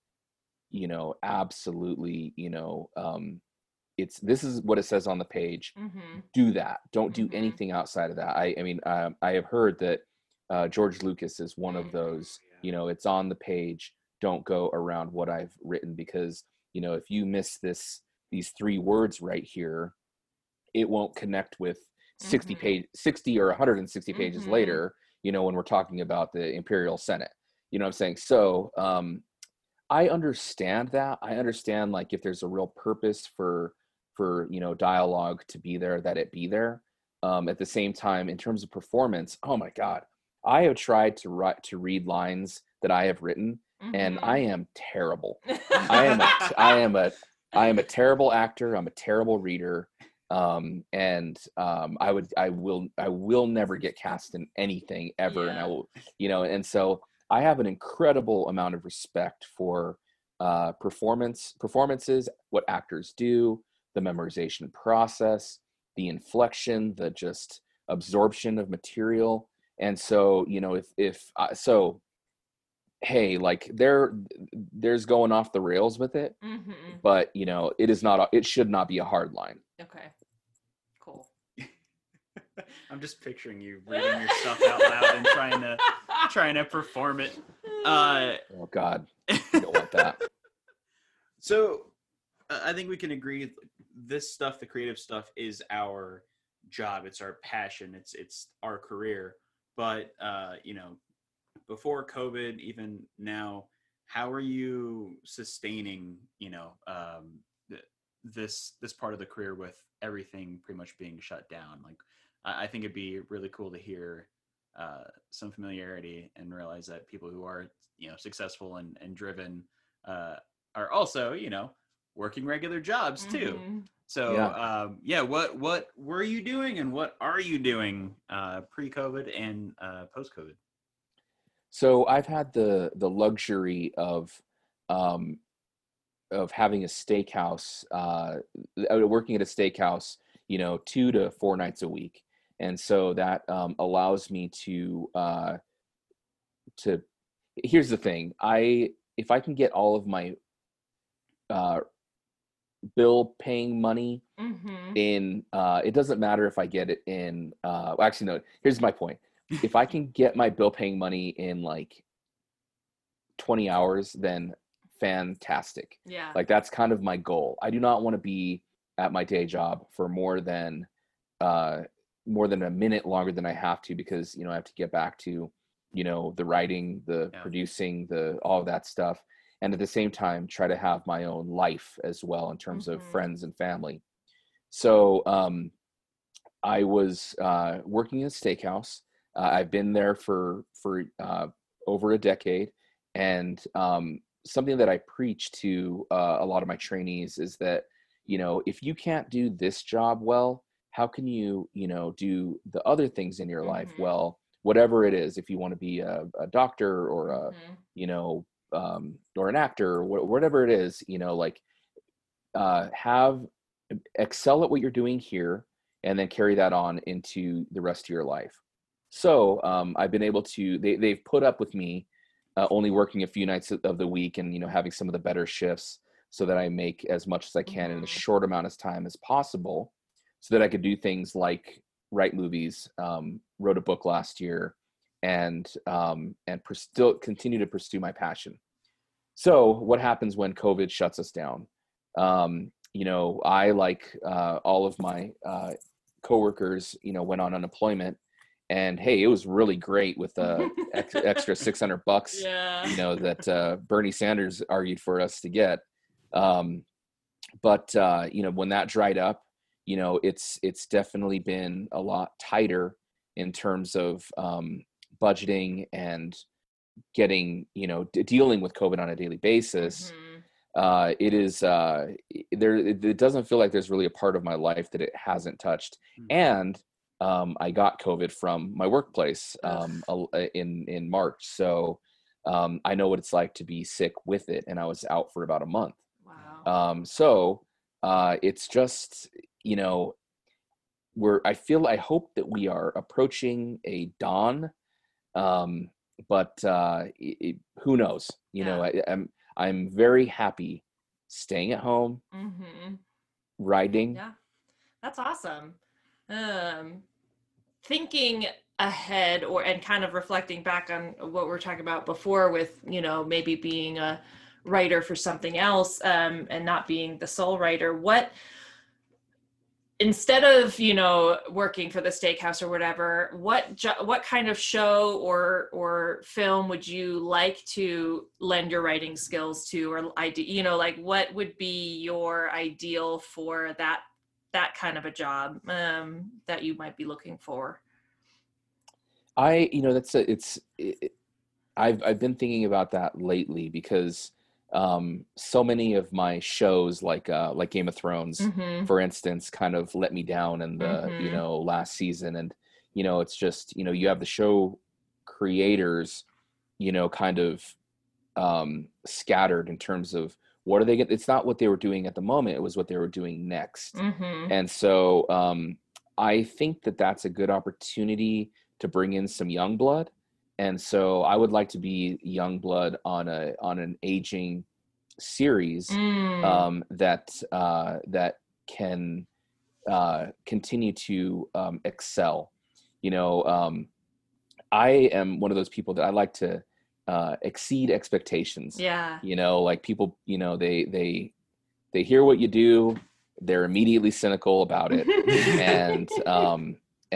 you know, absolutely, you know, this is what it says on the page. Mm-hmm. Do that. Don't do mm-hmm. anything outside of that. I mean, I have heard that George Lucas is one of those, you know, it's on the page. Don't go around what I've written because, you know, if you miss these three words right here, it won't connect with 60 mm-hmm. 60 or 160 pages mm-hmm. later, you know, when we're talking about the Imperial Senate, you know what I'm saying? So, I understand that. I understand, like, if there's a real purpose for you know, dialogue to be there, that it be there. At the same time, in terms of performance, oh my God, I have tried to read lines that I have written, mm-hmm. and I am terrible. I am a terrible actor. I'm a terrible reader, and I will never get cast in anything ever, yeah. And I will, you know, and so. I have an incredible amount of respect for performances, what actors do, the memorization process, the inflection, the just absorption of material. And so, you know, hey, like there's going off the rails with it, mm-hmm. but you know, it should not be a hard line. Okay. I'm just picturing you reading your stuff out loud and trying to perform it. Oh God, I don't want that. So I think we can agree this stuff, the creative stuff, is our job. It's our passion. It's our career. But you know, before COVID, even now, how are you sustaining, you know, this part of the career with everything pretty much being shut down? Like, I think it'd be really cool to hear some familiarity and realize that people who are, you know, successful and driven are also, you know, working regular jobs too. Mm-hmm. So what were you doing and what are you doing pre-COVID and post-COVID? So I've had the luxury of having a steakhouse, working at a steakhouse, you know, 2 to 4 nights a week. And so that allows me to here's the thing. If I can get all of my bill paying money mm-hmm. in, it doesn't matter if I get it in, actually, no, here's my point. if I can get my bill paying money in like 20 hours, then fantastic. Yeah. Like that's kind of my goal. I do not want to be at my day job for more than a minute longer than I have to, because, you know, I have to get back to, you know, the writing, the producing, the, all of that stuff. And at the same time, try to have my own life as well in terms of friends and family. So I was working in a steakhouse. I've been there for over a decade. And something that I preach to a lot of my trainees is that, you know, if you can't do this job well, how can you, you know, do the other things in your life well, whatever it is, if you want to be a doctor or a, you know, or an actor or whatever it is, you know, like excel at what you're doing here and then carry that on into the rest of your life. So I've been able to, they've put up with me only working a few nights of the week and, you know, having some of the better shifts so that I make as much as I can in a short amount of time as possible, so that I could do things like write movies, wrote a book last year, and still continue to pursue my passion. So what happens when COVID shuts us down? You know, I, like all of my coworkers, you know, went on unemployment, and hey, it was really great with extra $600, you know, that Bernie Sanders argued for us to get. But you know, when that dried up, you know, it's definitely been a lot tighter in terms of budgeting and getting, you know, dealing with COVID on a daily basis. It is there. It doesn't feel like there's really a part of my life that it hasn't touched. And I got COVID from my workplace in March, so I know what it's like to be sick with it, and I was out for about a month. Wow. So it's just, you know, I hope that we are approaching a dawn, but who knows? You know, I'm very happy staying at home, writing. Yeah, that's awesome. Thinking ahead and kind of reflecting back on what we were talking about before with, you know, maybe being a writer for something else, and not being the sole writer, instead of, you know, working for the steakhouse or whatever, what kind of show or film would you like to lend your writing skills to, or idea, you know, like what would be your ideal for that kind of a job that you might be looking for? I've been thinking about that lately, because so many of my shows, like Game of Thrones, for instance, kind of let me down in the, you know, last season. And, you know, it's just, you know, you have the show creators, you know, kind of scattered in terms of what are they getting? It's not what they were doing at the moment. It was what they were doing next. And so I think that that's a good opportunity to bring in some young blood. And so I would like to be young blood on an aging series that can continue to excel. You know, I am one of those people that I like to exceed expectations. Yeah. You know, like people, you know, they hear what you do, they're immediately cynical about it,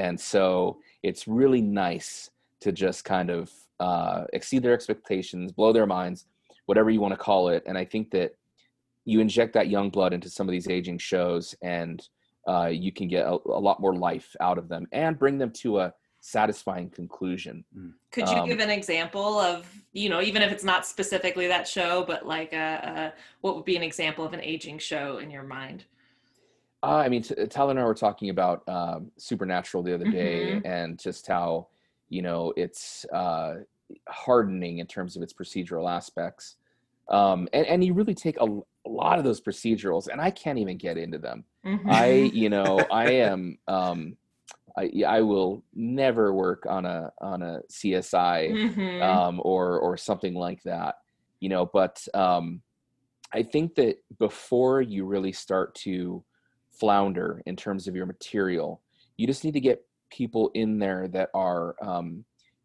and so it's really nice to just kind of exceed their expectations, blow their minds, whatever you want to call it. And I think that you inject that young blood into some of these aging shows, and you can get a lot more life out of them and bring them to a satisfying conclusion. Could you give an example of, you know, even if it's not specifically that show, but like what would be an example of an aging show in your mind? I mean, Tyler and I were talking about Supernatural the other day, and just how, you know, it's hardening in terms of its procedural aspects. And you really take a lot of those procedurals, and I can't even get into them. I will never work on a CSI or something like that, you know, but I think that before you really start to flounder in terms of your material, you just need to get people in there that are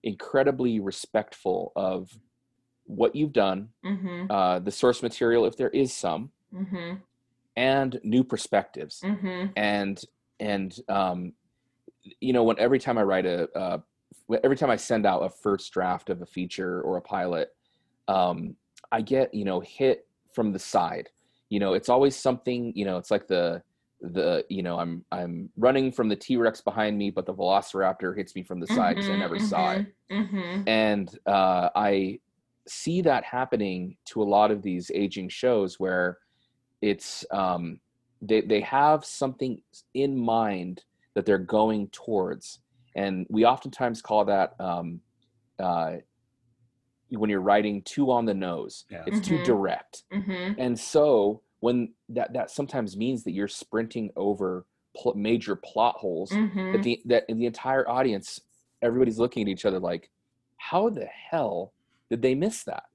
incredibly respectful of what you've done, mm-hmm. The source material, if there is some, mm-hmm. and new perspectives. Mm-hmm. And you know, when every time I write every time I send out a first draft of a feature or a pilot, I get, you know, hit from the side. You know, it's always something, you know, it's like the you know, I'm running from the T-Rex behind me, but the Velociraptor hits me from the side because mm-hmm, I never mm-hmm, saw it. Mm-hmm. And I see that happening to a lot of these aging shows where it's they have something in mind that they're going towards. And we oftentimes call that when you're writing too on the nose, yeah. It's mm-hmm. too direct. Mm-hmm. And so when that sometimes means that you're sprinting over major plot holes, mm-hmm. that in the entire audience, everybody's looking at each other like, how the hell did they miss that?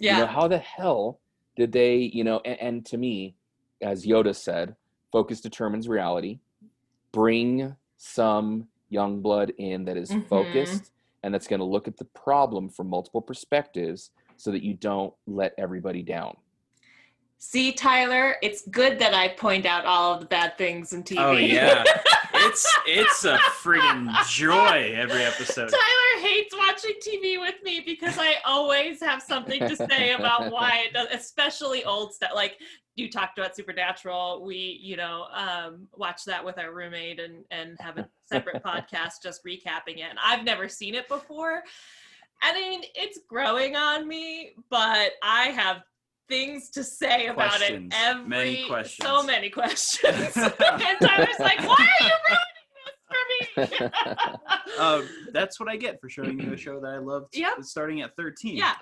Yeah. You know, how the hell did they, you know, and to me, as Yoda said, focus determines reality. Bring some young blood in that is mm-hmm. focused and that's going to look at the problem from multiple perspectives so that you don't let everybody down. See, Tyler, it's good that I point out all of the bad things in TV. Oh, yeah. It's a friggin' joy every episode. Tyler hates watching TV with me because I always have something to say about why it does, especially old stuff. Like, you talked about Supernatural. We, you know, watched that with our roommate and have a separate podcast just recapping it. And I've never seen it before. I mean, it's growing on me, but I have things to say about questions. So many questions. And Tyler's like, why are you ruining this for me? That's what I get for showing you a show that I loved yep. starting at 13. Yeah.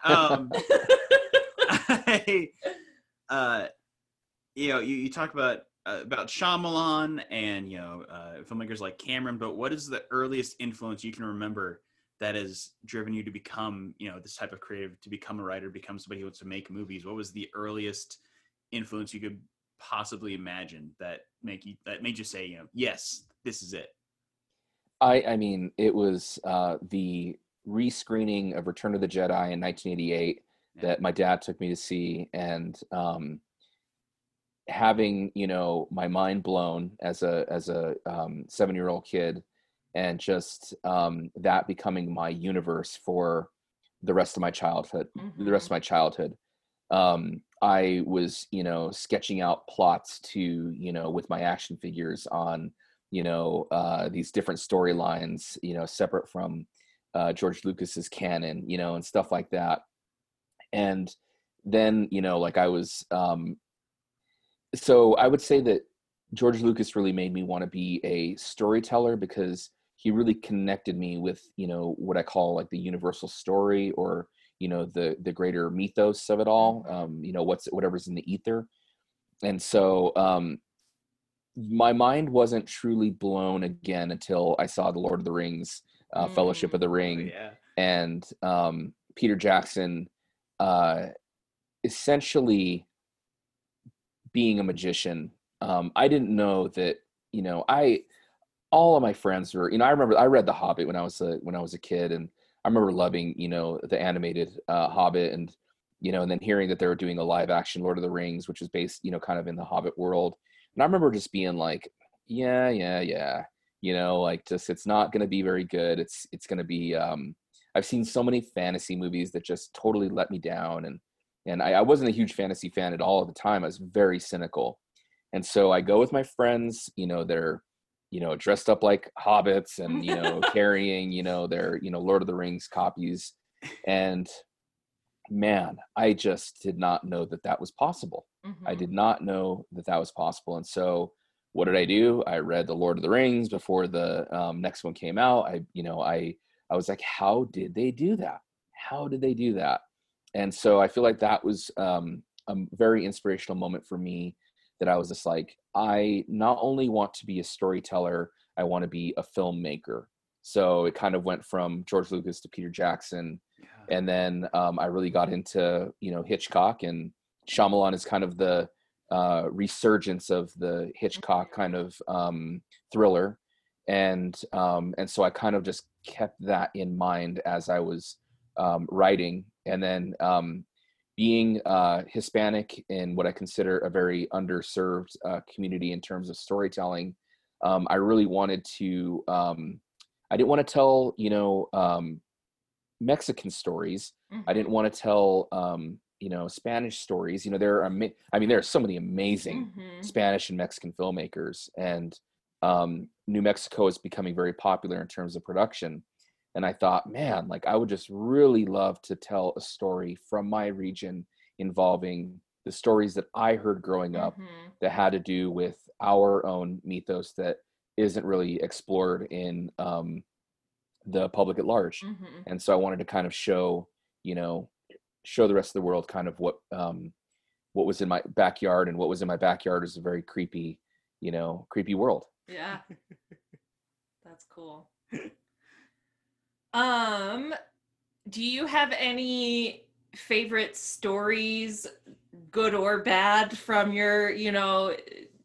You know, you talk about Shyamalan and, you know, filmmakers like Cameron, but what is the earliest influence you can remember that has driven you to become, you know, this type of creative, to become a writer, become somebody who wants to make movies? What was the earliest influence you could possibly imagine that made you say, you know, yes, this is it? I mean, it was the rescreening of Return of the Jedi in 1988 yeah. that my dad took me to see, and having, you know, my mind blown as a 7-year-old kid, and just that becoming my universe for the rest of my childhood. Mm-hmm. I was, you know, sketching out plots to, you know, with my action figures on, you know, these different storylines, you know, separate from George Lucas's canon, you know, and stuff like that. And then, you know, like I was, so I would say that George Lucas really made me want to be a storyteller because he really connected me with, you know, what I call like the universal story, or, you know, the greater mythos of it all, you know, whatever's in the ether. And so my mind wasn't truly blown again until I saw the Lord of the Rings, Fellowship of the Ring, oh, yeah. and Peter Jackson essentially being a magician. I didn't know that, you know, all of my friends were, you know, I remember I read The Hobbit when I was a kid, and I remember loving, you know, the animated Hobbit, and, you know, and then hearing that they were doing a live action Lord of the Rings, which is based, you know, kind of in the Hobbit world. And I remember just being like, yeah, you know, like just, it's not going to be very good. It's going to be, I've seen so many fantasy movies that just totally let me down. And I wasn't a huge fantasy fan at all at the time. I was very cynical. And so I go with my friends, you know, they're, you know, dressed up like hobbits and, you know, carrying, you know, their, you know, Lord of the Rings copies. And man, I just did not know that was possible. Mm-hmm. I did not know that was possible. And so what did I do? I read the Lord of the Rings before the next one came out. I was like, how did they do that? And so I feel like that was a very inspirational moment for me, that I was just like, I not only want to be a storyteller, I want to be a filmmaker. So it kind of went from George Lucas to Peter Jackson. Yeah. And then I really got into, you know, Hitchcock, and Shyamalan is kind of the resurgence of the Hitchcock kind of thriller. And so I kind of just kept that in mind as I was writing. And then being Hispanic in what I consider a very underserved community in terms of storytelling, I really wanted to, I didn't want to tell, Mexican stories. Mm-hmm. I didn't want to tell, Spanish stories. There are so many amazing mm-hmm. Spanish and Mexican filmmakers, and New Mexico is becoming very popular in terms of production. And I thought, man, like I would just really love to tell a story from my region involving the stories that I heard growing up mm-hmm. that had to do with our own mythos that isn't really explored in the public at large. Mm-hmm. And so I wanted to kind of show the rest of the world kind of what was in my backyard, and what was in my backyard is a very creepy world. Yeah. That's cool. Do you have any favorite stories, good or bad, from your,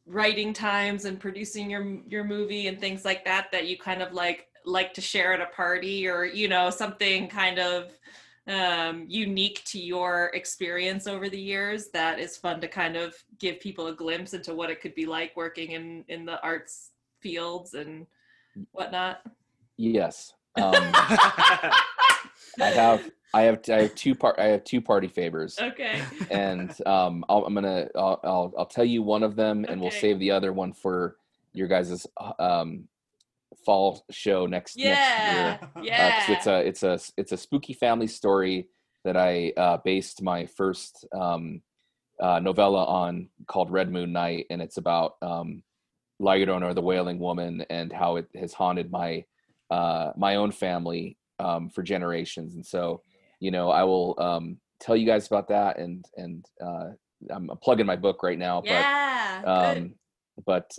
writing times and producing your movie and things like that, that you kind of like to share at a party, or, something kind of unique to your experience over the years that is fun to kind of give people a glimpse into what it could be like working in the arts fields and whatnot? Yes. I have two party favors. Okay. And I'll tell you one of them, and we'll save the other one for your guys' fall show next year. Yeah. It's a spooky family story that I based my first novella on, called Red Moon Night, and it's about La Llorona, the Wailing Woman, and how it has haunted my own family for generations. And so, I will tell you guys about that. And I'm plugging my book right now, but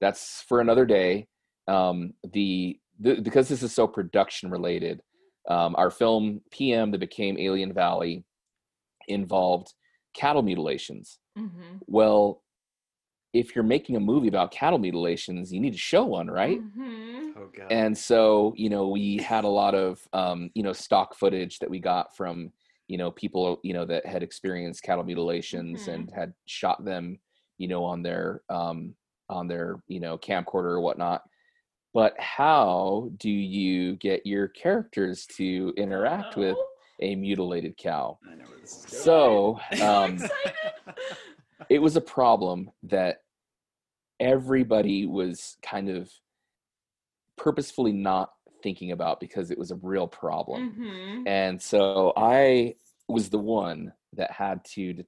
that's for another day. Because this is so production related, our film PM that became Alien Valley involved cattle mutilations. Mm-hmm. Well, if you're making a movie about cattle mutilations, you need to show one, right? Mm-hmm. Oh, God. And so, we had a lot of, stock footage that we got from, people, that had experienced cattle mutilations mm-hmm. and had shot them, on their camcorder or whatnot. But how do you get your characters to interact with a mutilated cow? I know where this is going. So, it was a problem that everybody was kind of purposefully not thinking about, because it was a real problem. Mm-hmm. And so I was the one that had to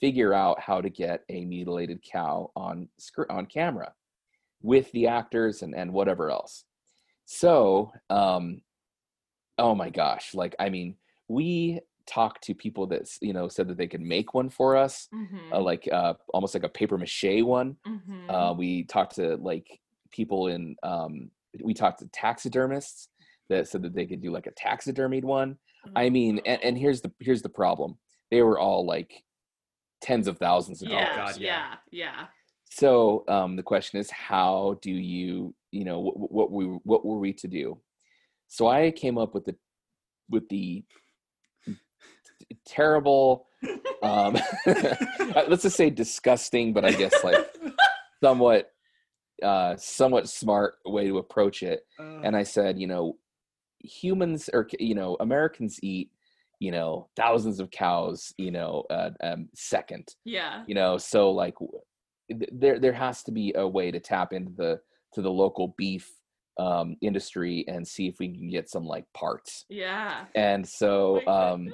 figure out how to get a mutilated cow on camera with the actors and whatever else. So, oh my gosh, we talked to people that said that they could make one for us, mm-hmm. Almost like a paper mache one. Mm-hmm. We talked to people in, we talked to taxidermists that said that they could do a taxidermied one. Mm-hmm. And here's the problem: they were all tens of thousands of dollars. Yeah. So the question is, how do you, what were we to do? So I came up with the terrible, let's just say disgusting, but I guess somewhat smart way to approach it. And I said, humans or, Americans eat, thousands of cows, second. Yeah. So there has to be a way to tap into the local beef industry and see if we can get some parts. Yeah. And so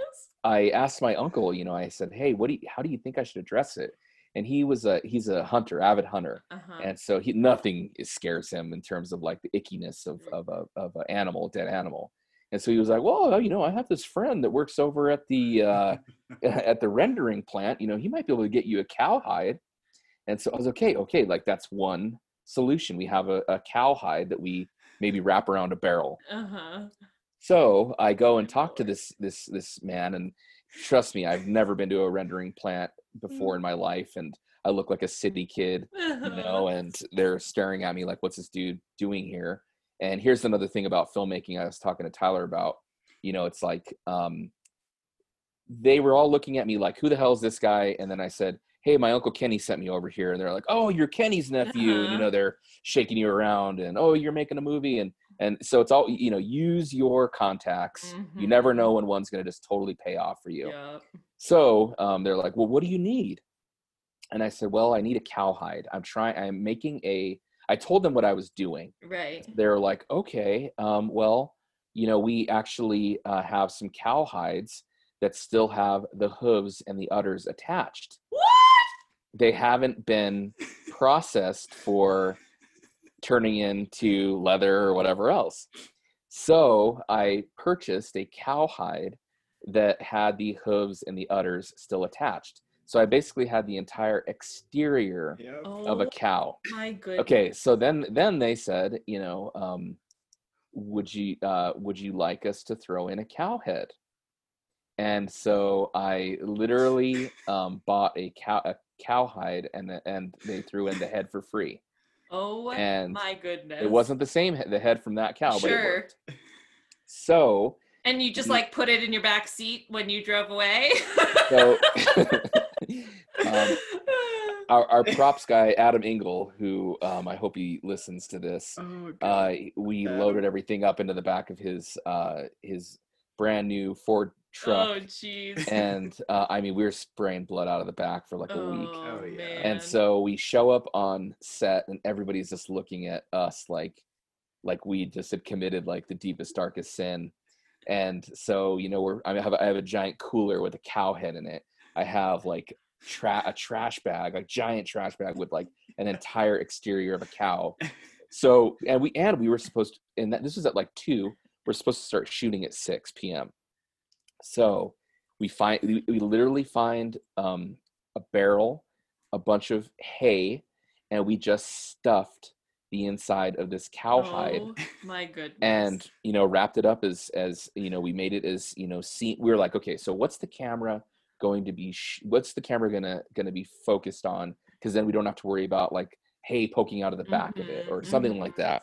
I asked my uncle, I said, hey, how do you think I should address it? And he's a hunter, avid hunter. Uh-huh. And so nothing scares him in terms of the ickiness of a animal, dead animal. And so he was like, well, I have this friend that works over at the, at the rendering plant, he might be able to get you a cowhide. And so I was okay. That's one solution. We have a cowhide that we maybe wrap around a barrel. Uh-huh. So I go and talk to this man, and trust me, I've never been to a rendering plant before in my life, and I look like a city kid, you know, and they're staring at me like, what's this dude doing here? And here's another thing about filmmaking I was talking to Tyler about, you know, it's like, they were all looking at me like, who the hell is this guy? And then I said, hey, my Uncle Kenny sent me over here. And they're like, oh, you're Kenny's nephew. Uh-huh. And, you know, they're shaking you around and, oh, you're making a movie. And so it's all, you know, use your contacts. Mm-hmm. You never know when one's going to just totally pay off for you. Yep. So they're like, well, what do you need? And I said, well, I need a cowhide. I told them what I was doing. Right. They're like, okay, well, you know, we actually have some cowhides that still have the hooves and the udders attached. What? They haven't been processed for turning into leather or whatever else. So I purchased a cowhide that had the hooves and the udders still attached. So I basically had the entire exterior of a cow. My goodness. Okay, so then they said, you know, would you like us to throw in a cow head? And so I literally bought a cowhide, and they threw in the head for free. Oh, and my goodness! It wasn't the same the head from that cow, but it worked. So. And you just like put it in your back seat when you drove away. So. Our props guy, Adam Engel, who I hope he listens to this, we loaded everything up into the back of his brand new Ford truck. Oh, jeez. And I mean, we were spraying blood out of the back for like a week. Oh, yeah. And so we show up on set and everybody's just looking at us like we just had committed like the deepest, darkest sin. And so, you know, I have a giant cooler with a cow head in it. I have like a trash bag, like giant trash bag with like an entire exterior of a cow. So, and we were supposed to, and this was at like 2:00, we're supposed to start shooting at 6 p.m. So we literally find a barrel, a bunch of hay, and we just stuffed the inside of this cowhide. Oh my goodness. And, you know, wrapped it up as, you know, we made it as, you know, we were like, okay, so what's the camera going to be, what's the camera gonna be focused on? Because then we don't have to worry about like hay poking out of the back of it or something like that.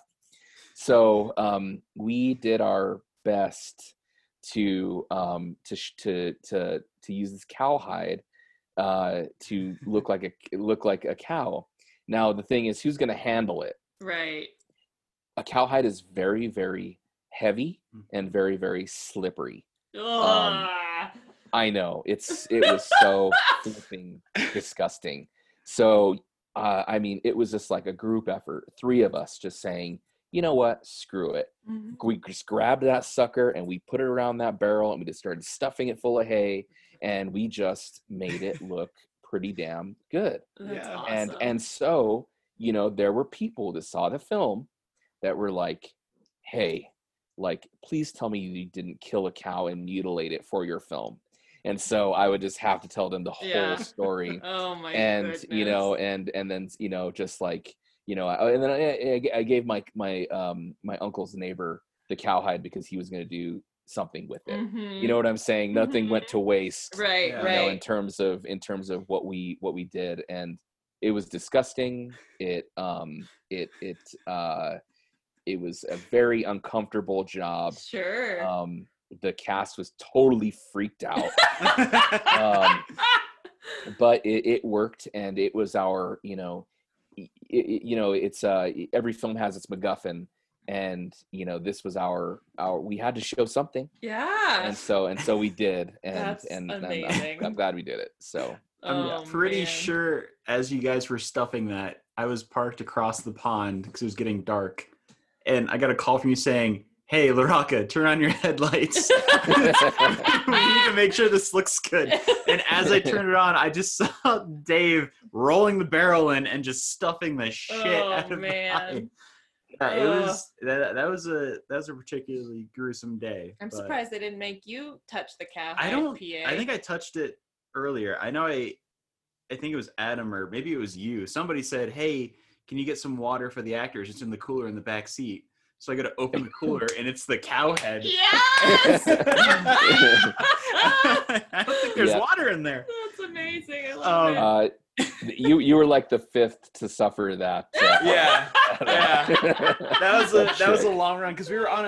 So we did our best to use this cowhide to look like a cow. Now the thing is, who's gonna handle it? Right. A cowhide is very, very heavy and very, very slippery. I know, it was so flipping disgusting. So, I mean, it was just like a group effort, 3 of us just saying, you know what, screw it. Mm-hmm. We just grabbed that sucker and we put it around that barrel and we just started stuffing it full of hay and we just made it look pretty damn good. That's awesome. And so, you know, there were people that saw the film that were like, hey, like, please tell me you didn't kill a cow and mutilate it for your film. And so I would just have to tell them the whole story. Oh my goodness. You know, and then, you know, just like, you know, and then I gave my uncle's neighbor the cowhide because he was going to do something with it. Mm-hmm. You know what I'm saying? Nothing went to waste, right? You know, in terms of what we did, and it was disgusting. It was a very uncomfortable job. Sure. The cast was totally freaked out, but it worked, and it was our, you know, it's every film has its MacGuffin, and you know this was our we had to show something, and so we did, and that's amazing. I'm glad we did it. So I'm pretty sure as you guys were stuffing that, I was parked across the pond because it was getting dark, and I got a call from you saying, hey, LaRocca, turn on your headlights. We need to make sure this looks good. And as I turned it on, I just saw Dave rolling the barrel in and just stuffing the shit out of mine. Yeah, it was that was a particularly gruesome day. I'm surprised they didn't make you touch the cow. I think I touched it earlier. I know I think it was Adam or maybe it was you. Somebody said, hey, can you get some water for the actors? It's in the cooler in the back seat. So I got to open the cooler, and it's the cow head. Yes! I don't think there's water in there. That's amazing. I love it. You were like the fifth to suffer that. Yeah. That was a long run because we were on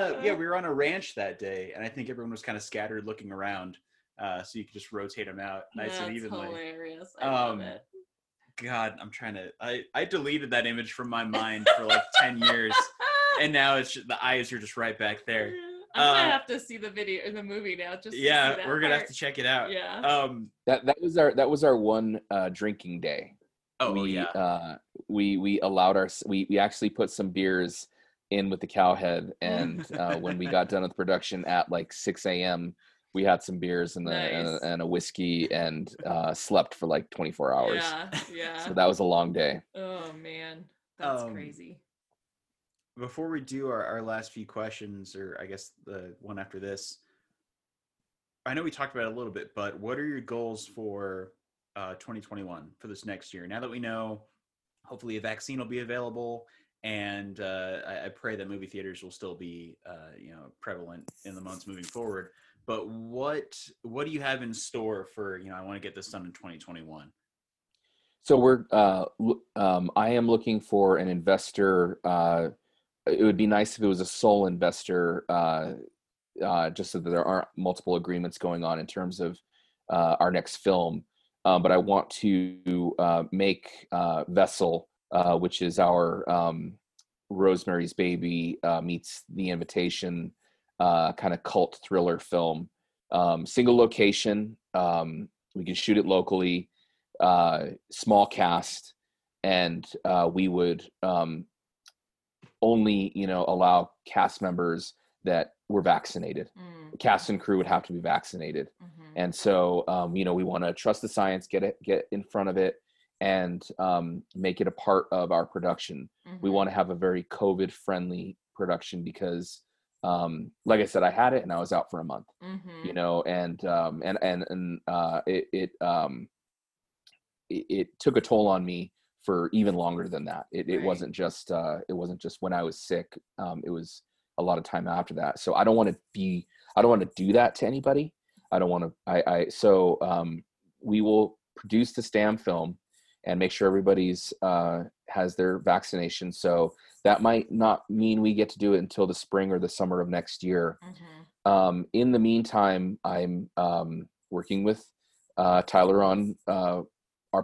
a ranch that day, and I think everyone was kind of scattered looking around, so you could just rotate them out nice and evenly. That's hilarious. I love it. God, I deleted that image from my mind for like 10 years, and now it's just, the eyes are just right back there. I'm gonna have to see the video, the movie now. We're gonna have to check it out. Yeah. That was our one drinking day. Oh, we actually put some beers in with the Cowhead, and when we got done with the production at like 6 a.m. we had some beers and a whiskey and slept for like 24 hours. Yeah. So that was a long day. Oh man, that's crazy. Before we do our last few questions, or I guess the one after this, I know we talked about it a little bit, but what are your goals for 2021, for this next year? Now that we know, hopefully a vaccine will be available, and I pray that movie theaters will still be prevalent in the months moving forward. But what do you have in store for, I want to get this done in 2021? So I am looking for an investor. It would be nice if it was a sole investor, just so that there aren't multiple agreements going on in terms of our next film. But I want to make Vessel, which is our Rosemary's Baby meets The Invitation kind of cult thriller film. Single location. We can shoot it locally. Small cast, and we would only allow cast members that were vaccinated. Mm. Cast and crew would have to be vaccinated. Mm-hmm. And so we want to trust the science, get in front of it, and make it a part of our production. Mm-hmm. We want to have a very COVID friendly production because like I said, I had it and I was out for a month. Mm-hmm. It took a toll on me for even longer than that. It wasn't just when I was sick. It was a lot of time after that. So I don't want to do that to anybody. We will produce the Stam film and make sure everybody's has their vaccination. So that might not mean we get to do it until the spring or the summer of next year. Mm-hmm. In the meantime, I'm working with Tyler on our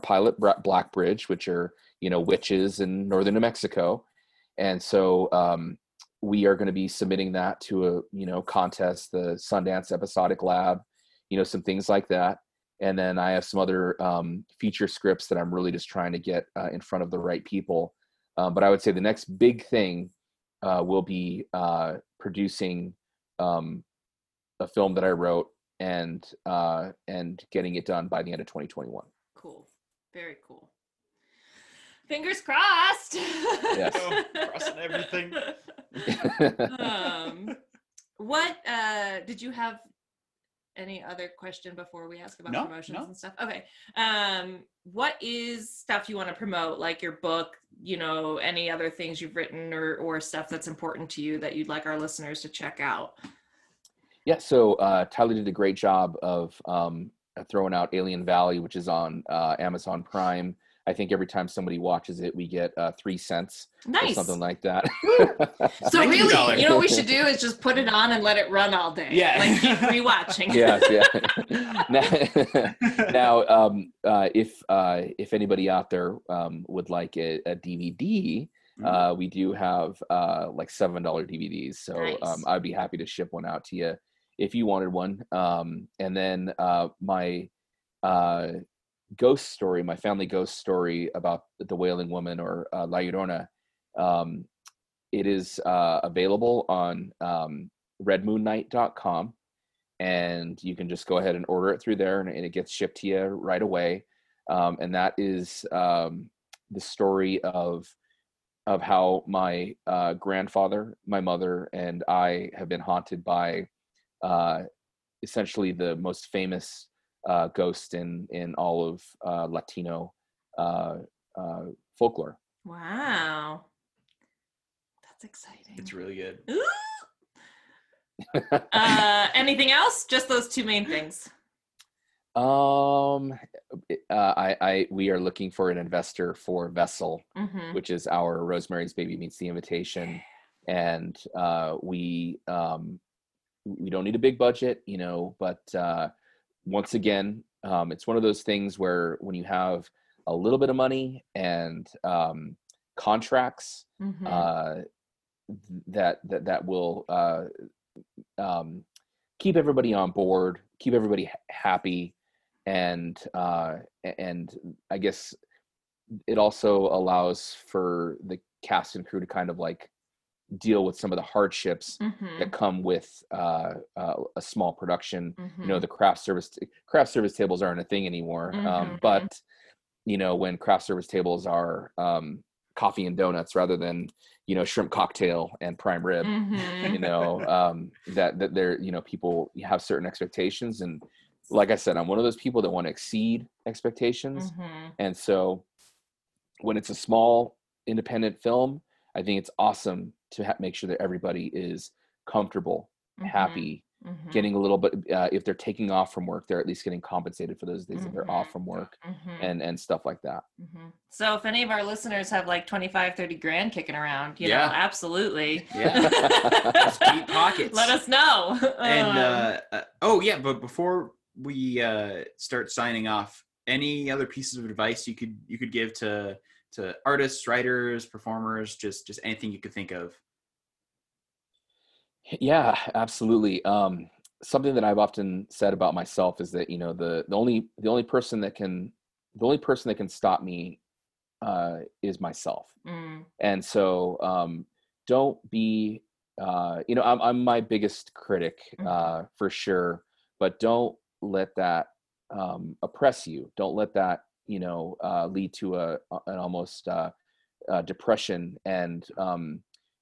pilot Black Bridge, which are, witches in northern New Mexico. And so we are going to be submitting that to a, contest, the Sundance Episodic Lab, some things like that. And then I have some other feature scripts that I'm really just trying to get in front of the right people. But I would say the next big thing will be producing a film that I wrote and getting it done by the end of 2021. Cool. Very cool. Fingers crossed. Yes. Crossing everything. What did you have any other question before we ask about promotions and stuff? Okay. What is stuff you want to promote, like your book, any other things you've written or stuff that's important to you that you'd like our listeners to check out? Yeah. So Tyler did a great job of throwing out Alien Valley, which is on Amazon Prime. I think every time somebody watches it, we get 3 cents or something like that. So really, what we should do is just put it on and let it run all day. Yeah. Like keep rewatching. Yeah. Now, if anybody out there would like a DVD, we do have like $7 DVDs. So I'd be happy to ship one out to you if you wanted one. And then my ghost story, my family ghost story about the Wailing Woman or La Llorona, it is available on redmoonnight.com, and you can just go ahead and order it through there, and it gets shipped to you right away. And that is the story of how my grandfather, my mother, and I have been haunted by essentially the most famous ghost in all of Latino folklore. Wow, that's exciting. It's really good. Anything else? Just those two main things. We are looking for an investor for Vessel, mm-hmm. which is our Rosemary's Baby meets The Invitation. And we don't need a big budget, you know, but once again, it's one of those things where when you have a little bit of money and contracts mm-hmm. that will keep everybody on board, keep everybody happy. And I guess it also allows for the cast and crew to kind of like deal with some of the hardships mm-hmm. that come with a small production. Mm-hmm. You know, the craft service tables aren't a thing anymore. Mm-hmm. But you know, when craft service tables are coffee and donuts rather than, you know, shrimp cocktail and prime rib, mm-hmm. you know, that they're, you know, people have certain expectations. And like I said, I'm one of those people that want to exceed expectations. Mm-hmm. And so when it's a small independent film, I think it's awesome to make sure that everybody is comfortable, mm-hmm. happy, mm-hmm. getting a little bit, if they're taking off from work, they're at least getting compensated for those days mm-hmm. that they're off from work mm-hmm. and stuff like that. Mm-hmm. So if any of our listeners have like 25, 30 grand kicking around, you know, absolutely. Yeah. Just deep pockets. Let us know. And, but before we start signing off, any other pieces of advice you could give to artists, writers, performers, just anything you could think of? Yeah, absolutely. Something that I've often said about myself is that, you know, the only person that can stop me is myself. Mm. And so don't be, you know, I'm my biggest critic for sure, but don't let that oppress you. Don't let that, you know, lead to an almost depression, and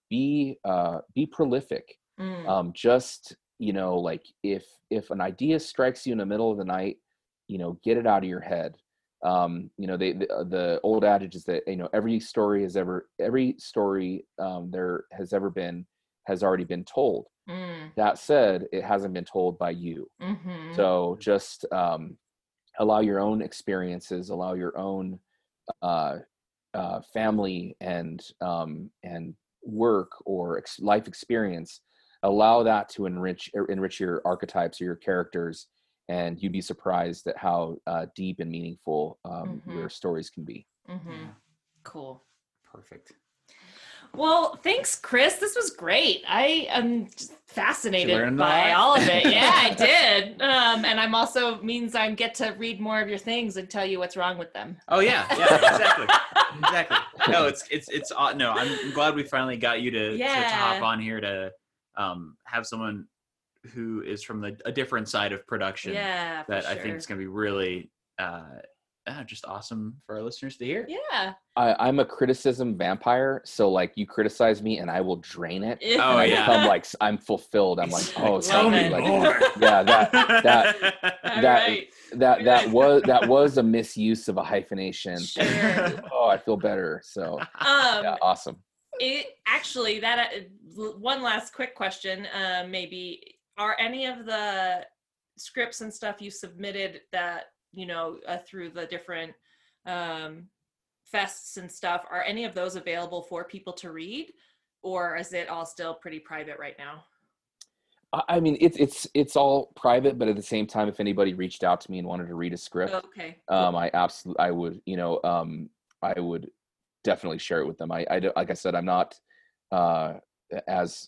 be prolific. Mm. Just, you know, like if an idea strikes you in the middle of the night, you know, get it out of your head. You know, the old adage is that, you know, every story there has ever been has already been told. Mm. That said, it hasn't been told by you. Mm-hmm. So just allow your own experiences, allow your own family and work or life experience. Allow that to enrich your archetypes or your characters, and you'd be surprised at how deep and meaningful mm-hmm. your stories can be. Mm-hmm. Yeah. Cool. Perfect. Well, thanks, Chris. This was great. I am just fascinated by all of it. Yeah, I did. And I'm also means I get to read more of your things and tell you what's wrong with them. Oh yeah, exactly. Exactly. No, it's no, I'm glad we finally got you to hop on here to have someone who is from a different side of production. Yeah, that sure. I think is going to be really just awesome for our listeners to hear. Yeah. I'm a criticism vampire. So like you criticize me and I will drain it. Oh, and yeah. I'm like, I'm fulfilled. I'm like, oh, tell me more. Yeah. That was a misuse of a hyphenation. Sure. Oh, I feel better. So yeah, awesome. One last quick question. Maybe are any of the scripts and stuff you submitted that, you know, through the different fests and stuff, are any of those available for people to read, or is it all still pretty private right now? I mean, it's all private, but at the same time, if anybody reached out to me and wanted to read a script, I would definitely share it with them. I like I said, I'm not as,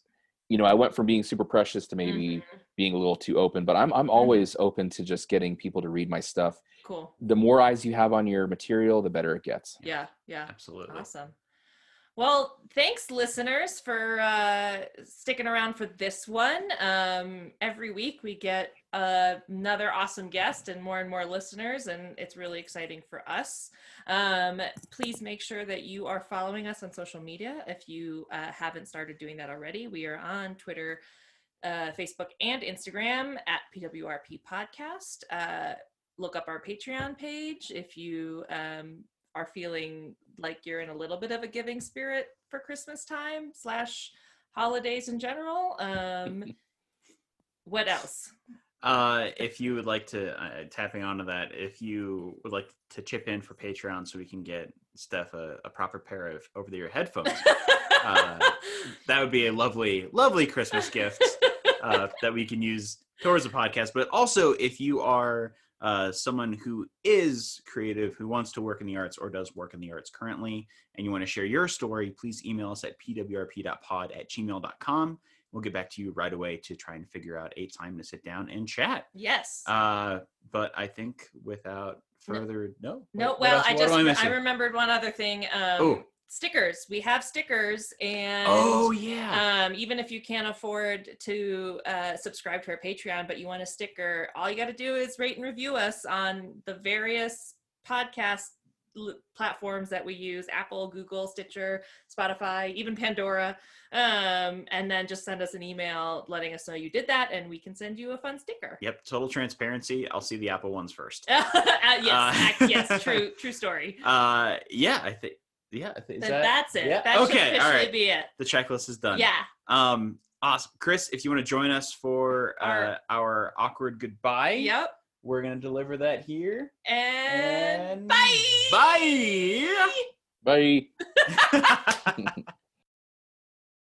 you know, I went from being super precious to maybe mm-hmm. being a little too open, but I'm always mm-hmm. open to just getting people to read my stuff. Cool. The more eyes you have on your material, the better it gets. Yeah. Yeah. Absolutely. Awesome. Well, thanks listeners for sticking around for this one. Every week we get another awesome guest and more listeners, and it's really exciting for us. Please make sure that you are following us on social media if you haven't started doing that already. We are on Twitter, Facebook, and Instagram at PWRP Podcast. Look up our Patreon page if you are feeling like you're in a little bit of a giving spirit for Christmas time / holidays in general. What else? If you would like to, tapping onto that, if you would like to chip in for Patreon so we can get Steph a proper pair of over-the-ear headphones, that would be a lovely, lovely Christmas gift that we can use towards the podcast. But also, if you are someone who is creative, who wants to work in the arts or does work in the arts currently, and you want to share your story, please email us at pwrp.pod@gmail.com. We'll get back to you right away to try and figure out a time to sit down and chat. Yes. But I think without further I remembered one other thing. Stickers. We have stickers, and even if you can't afford to subscribe to our Patreon, but you want a sticker, all you got to do is rate and review us on the various podcast platforms that we use: Apple, Google, Stitcher, Spotify, even Pandora, and then just send us an email letting us know you did that, and we can send you a fun sticker. Yep, total transparency. I'll see the Apple ones first. Yes, true story. That's it. Yeah. That should officially be it. The checklist is done. Yeah. Awesome, Chris. If you want to join us for our awkward goodbye. Yep. We're going to deliver that here. And bye! Bye! Bye!